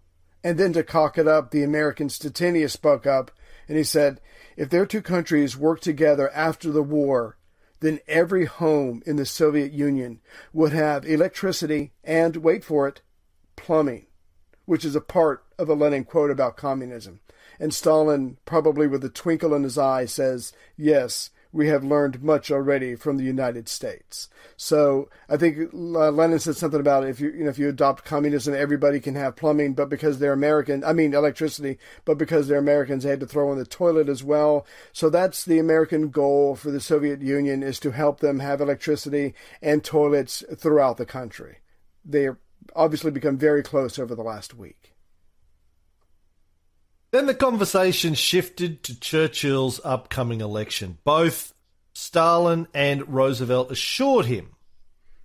And then to cock it up, the American Stettinius spoke up, and he said, if their two countries worked together after the war, then every home in the Soviet Union would have electricity and, wait for it, plumbing, which is a part of a Lenin quote about communism. And Stalin, probably with a twinkle in his eye, says, yes, we have learned much already from the United States. So I think Lenin said something about if you adopt communism, everybody can have plumbing, but because they're American, I mean electricity, but because they're Americans, they had to throw in the toilet as well. So that's the American goal for the Soviet Union, is to help them have electricity and toilets throughout the country. They obviously become very close over the last week. Then the conversation shifted to Churchill's upcoming election. Both Stalin and Roosevelt assured him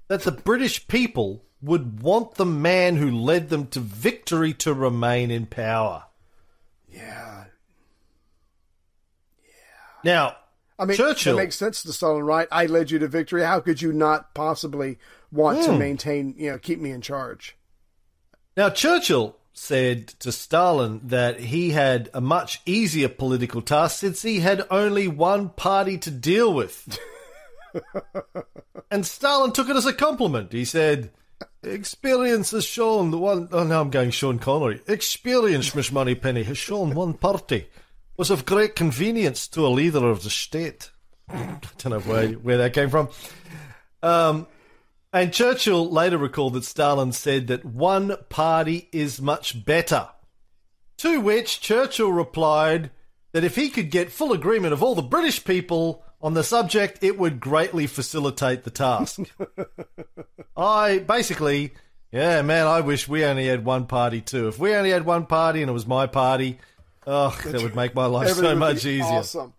that the British people would want the man who led them to victory to remain in power. Yeah. Now, I mean, Churchill... It makes sense to Stalin, right? I led you to victory. How could you not possibly want to maintain, keep me in charge? Now, Churchill said to Stalin that he had a much easier political task since he had only one party to deal with. And Stalin took it as a compliment. He said, experience has shown the one... Oh, now I'm going Sean Connery. Experience, Miss Moneypenny, has shown one party was of great convenience to a leader of the state. I don't know where that came from. And Churchill later recalled that Stalin said that one party is much better, to which Churchill replied that if he could get full agreement of all the British people on the subject, it would greatly facilitate the task. I wish we only had one party too. If we only had one party and it was my party, that would make my life so much easier. Awesome.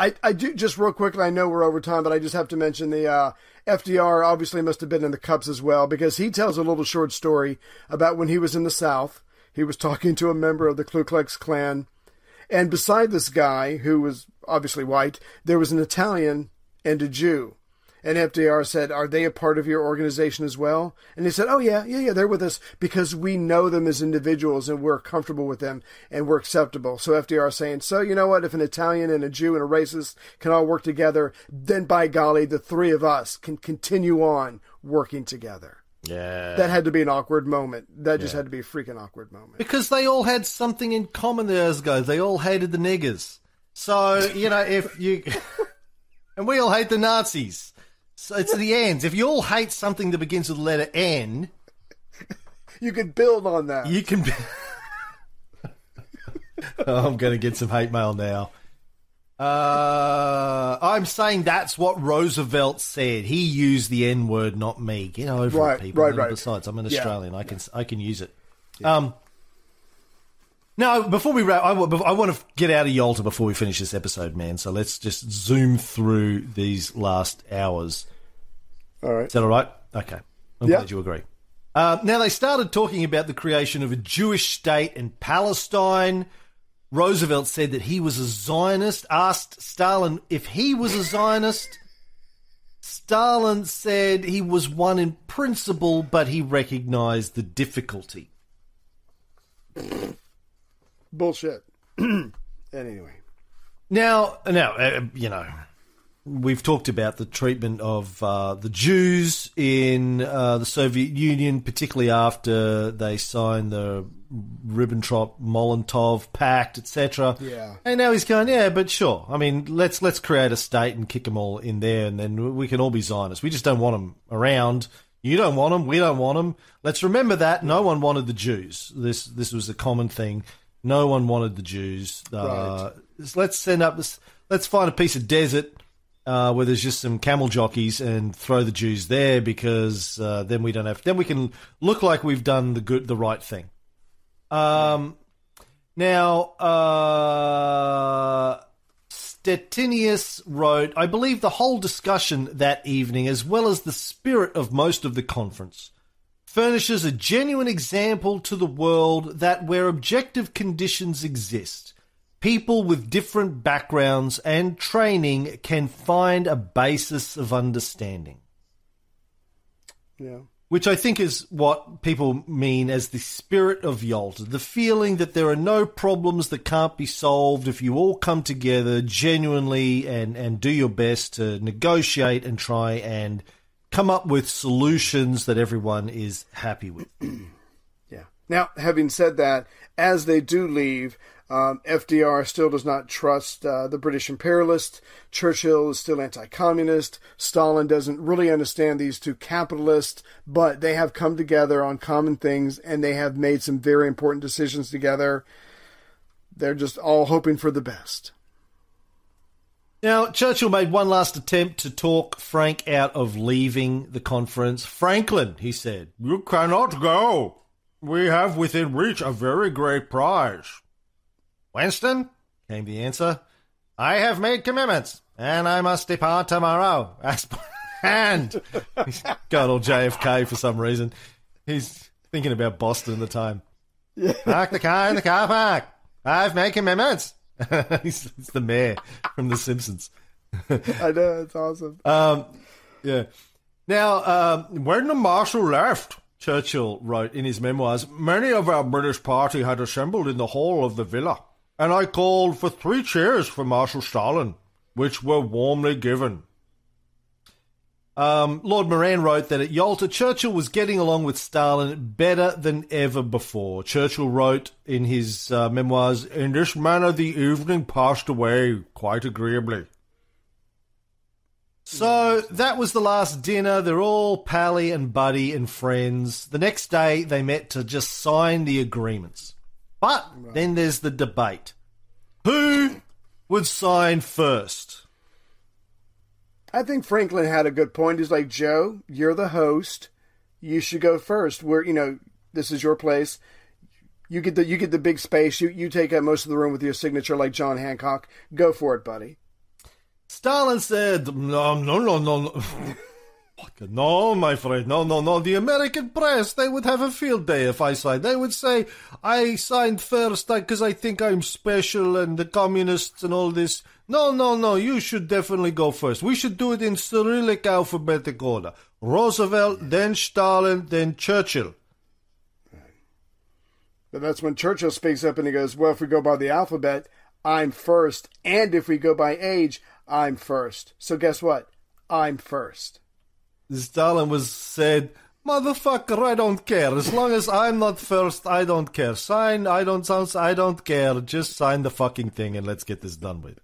I do, just real quickly, I know we're over time, but I just have to mention the FDR obviously must have been in the cups as well, because he tells a little short story about when he was in the South. He was talking to a member of the Ku Klux Klan, and beside this guy, who was obviously white, there was an Italian and a Jew. And FDR said, are they a part of your organization as well? And he said, oh, yeah, they're with us because we know them as individuals and we're comfortable with them and we're acceptable. So FDR saying, so you know what? If an Italian and a Jew and a racist can all work together, then by golly, the three of us can continue on working together. Yeah. That had to be an awkward moment. That just had to be a freaking awkward moment. Because they all had something in common, those guys. They all hated the niggers. So, if you... And we all hate the Nazis. So it's the ends. If you all hate something that begins with the letter N... You can build on that. You can... I'm going to get some hate mail now. I'm saying that's what Roosevelt said. He used the N-word, not me. Get over it, people. Right. Besides, I'm an Australian. I can use it. Yeah. Now, before we wrap, I want to get out of Yalta before we finish this episode, man. So let's just zoom through these last hours. All right. Is that all right? Okay. I'm glad you agree. Now, they started talking about the creation of a Jewish state in Palestine. Roosevelt said that he was a Zionist, asked Stalin if he was a Zionist. Stalin said he was one in principle, but he recognized the difficulty. Bullshit. Anyway. Now, we've talked about the treatment of the Jews in the Soviet Union, particularly after they signed the Ribbentrop-Molotov Pact, etc. Yeah. And now he's going, but sure. I mean, let's create a state and kick them all in there, and then we can all be Zionists. We just don't want them around. You don't want them. We don't want them. Let's remember that no one wanted the Jews. This was a common thing. No one wanted the Jews. Right. Let's find a piece of desert where there's just some camel jockeys, and throw the Jews there because then we don't have. Then we can look like we've done the right thing. Now, Stettinius wrote, I believe the whole discussion that evening, as well as the spirit of most of the conference, furnishes a genuine example to the world that where objective conditions exist, people with different backgrounds and training can find a basis of understanding. Yeah. Which I think is what people mean as the spirit of Yalta, the feeling that there are no problems that can't be solved if you all come together genuinely and do your best to negotiate and try and come up with solutions that everyone is happy with. Yeah. Now, having said that, as they do leave, FDR still does not trust the British imperialists. Churchill is still anti-communist. Stalin doesn't really understand these two capitalists, but they have come together on common things, and they have made some very important decisions together. They're just all hoping for the best. Now, Churchill made one last attempt to talk Frank out of leaving the conference. Franklin, he said, you cannot go. We have within reach a very great prize. Winston, came the answer, I have made commitments, and I must depart tomorrow. And he's got all JFK for some reason. He's thinking about Boston at the time. Yeah. Park the car in the car park. I've made commitments. he's the mayor from The Simpsons. I know, it's awesome. Yeah. Now, when the marshal left, Churchill wrote in his memoirs, many of our British party had assembled in the hall of the villa, and I called for 3 cheers for Marshal Stalin, which were warmly given. Lord Moran wrote that at Yalta, Churchill was getting along with Stalin better than ever before. Churchill wrote in his memoirs, in this manner the evening passed away quite agreeably. So that was the last dinner. They're all pally and buddy and friends. The next day they met to just sign the agreements. But then there's the debate. Who would sign first? I think Franklin had a good point. He's like, Joe, you're the host. You should go first. We're, you know, this is your place. You get the big space. You take up most of the room with your signature like John Hancock. Go for it, buddy. Stalin said, no. No, my friend, no. The American press, they would have a field day if I signed. They would say, I signed first because I think I'm special and the communists and all this. No, you should definitely go first. We should do it in Cyrillic alphabetic order. Roosevelt, then Stalin, then Churchill. But that's when Churchill speaks up and he goes, well, if we go by the alphabet, I'm first. And if we go by age, I'm first. So guess what? I'm first. Stalin said, motherfucker, I don't care. As long as I'm not first, I don't care. Sign, I don't care. Just sign the fucking thing and let's get this done with.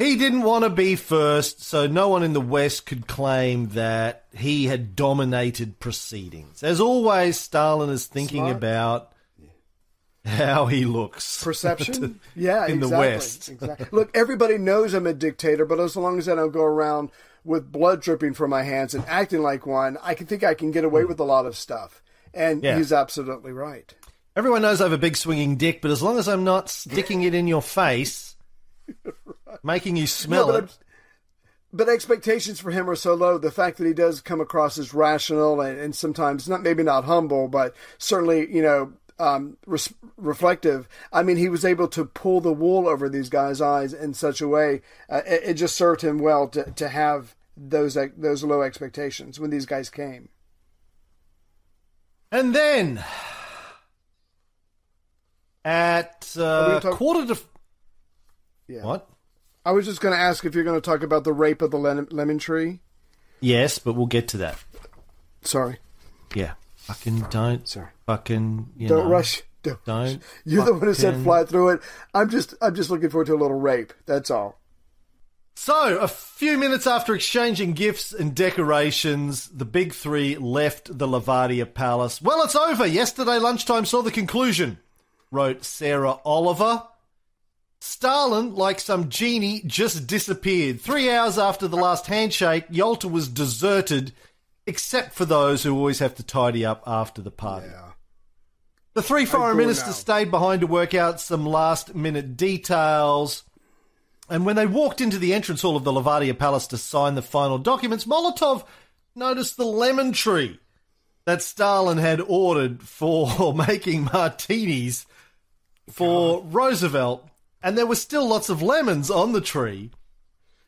He didn't want to be first, so no one in the West could claim that he had dominated proceedings. As always, Stalin is thinking about how he looks. Perception? Yeah, in the West. Exactly. Look, everybody knows I'm a dictator, but as long as I don't go around with blood dripping from my hands and acting like one, I can get away with a lot of stuff. And he's absolutely right. Everyone knows I have a big swinging dick, but as long as I'm not sticking it in your face, right, making you smell it. But expectations for him are so low. The fact that he does come across as rational and sometimes maybe not humble, but certainly, you know, reflective. I mean, he was able to pull the wool over these guys' eyes in such a way. It just served him well to have those low expectations when these guys came. And then at quarter to... Yeah. What? I was just going to ask if you're going to talk about the rape of the lemon tree. Yes, but we'll get to that. Sorry. Yeah. Don't rush. You're the one who said fly through it. I'm just looking forward to a little rape. That's all. So, a few minutes after exchanging gifts and decorations, the big three left the Livadia Palace. Well, it's over. Yesterday lunchtime saw the conclusion, wrote Sarah Oliver. Stalin, like some genie, just disappeared. 3 hours after the last handshake, Yalta was deserted, except for those who always have to tidy up after the party. Yeah. The three foreign ministers stayed behind to work out some last-minute details. And when they walked into the entrance hall of the Livadia Palace to sign the final documents, Molotov noticed the lemon tree that Stalin had ordered for making martinis for Roosevelt. And there were still lots of lemons on the tree.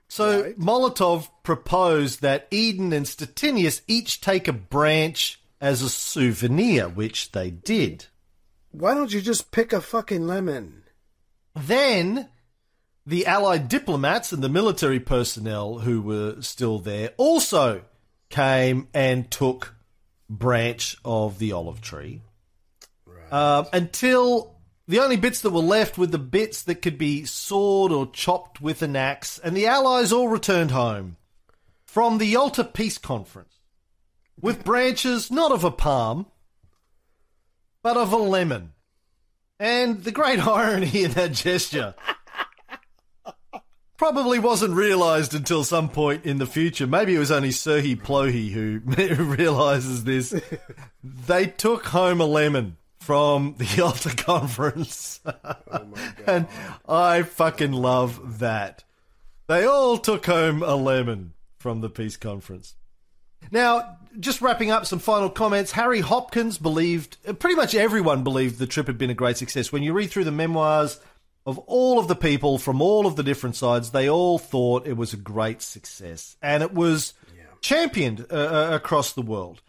So Molotov proposed that Eden and Stettinius each take a branch as a souvenir, which they did. Why don't you just pick a fucking lemon? Then the Allied diplomats and the military personnel who were still there also came and took branch of the olive tree. Right. Until the only bits that were left were the bits that could be sawed or chopped with an axe, and the Allies all returned home from the Yalta Peace Conference with branches not of a palm, but of a lemon. And the great irony in that gesture probably wasn't realised until some point in the future. Maybe it was only Serhii Plohi who realises this. They took home a lemon from the Yalta Conference. Oh my God. And I fucking love that. They all took home a lemon from the peace conference. Now, just wrapping up some final comments, Harry Hopkins believed, pretty much everyone believed the trip had been a great success. When you read through the memoirs of all of the people from all of the different sides, they all thought it was a great success. And it was championed across the world.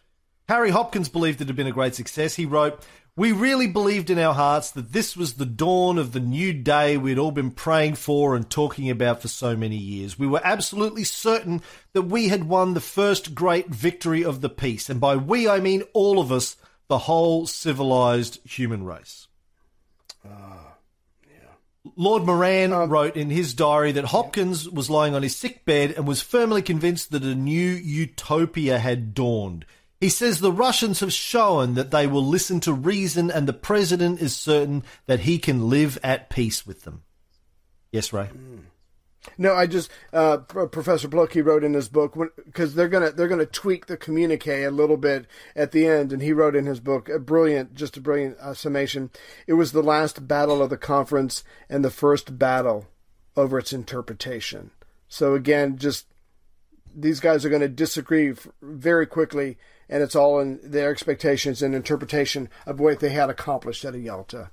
Harry Hopkins believed it had been a great success. He wrote, "We really believed in our hearts that this was the dawn of the new day we'd all been praying for and talking about for so many years. We were absolutely certain that we had won the first great victory of the peace. And by we, I mean all of us, the whole civilized human race." Lord Moran wrote in his diary that Hopkins was lying on his sickbed and was firmly convinced that a new utopia had dawned. He says the Russians have shown that they will listen to reason, and the president is certain that he can live at peace with them. Yes, Ray? No, I just Professor Ploki wrote in his book, because they're gonna tweak the communique a little bit at the end, and he wrote in his book a brilliant summation. It was the last battle of the conference and the first battle over its interpretation. So again, just these guys are going to disagree very quickly, and it's all in their expectations and interpretation of what they had accomplished at Yalta.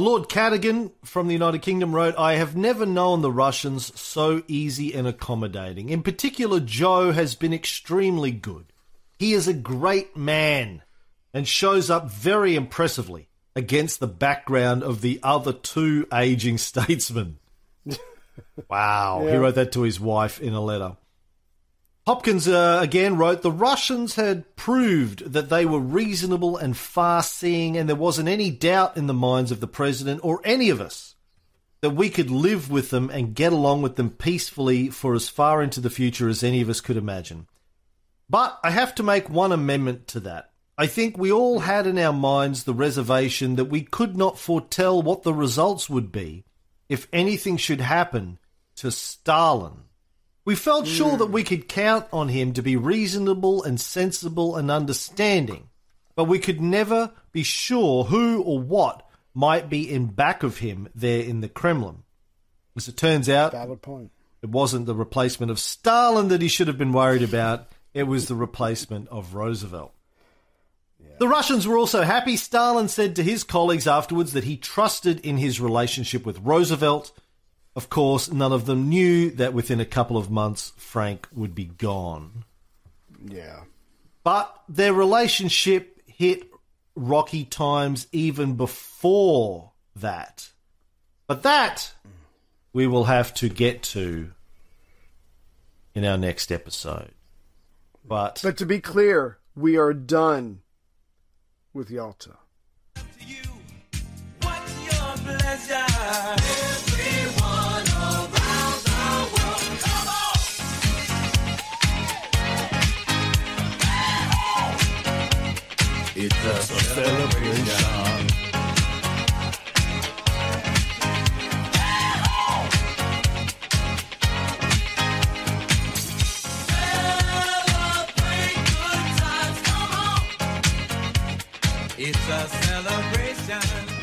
Lord Cadogan from the United Kingdom wrote, "I have never known the Russians so easy and accommodating. In particular, Joe has been extremely good. He is a great man and shows up very impressively against the background of the other two aging statesmen." Wow. Yeah. He wrote that to his wife in a letter. Hopkins again wrote, "The Russians had proved that they were reasonable and far-seeing, and there wasn't any doubt in the minds of the president or any of us that we could live with them and get along with them peacefully for as far into the future as any of us could imagine. But I have to make one amendment to that. I think we all had in our minds the reservation that we could not foretell what the results would be if anything should happen to Stalin. We felt sure that we could count on him to be reasonable and sensible and understanding, but we could never be sure who or what might be in back of him there in the Kremlin. As it turns out, it wasn't the replacement of Stalin that he should have been worried about. It was the replacement of Roosevelt." The Russians were also happy. Stalin said to his colleagues afterwards that he trusted in his relationship with Roosevelt. Of course, none of them knew that within a couple of months, Frank would be gone. Yeah. But their relationship hit rocky times even before that. But that we will have to get to in our next episode. But to be clear, we are done with Yalta. Up to you. What's your pleasure? Everyone around the world. Come on! Hey-oh. It's a celebration. It's a celebration.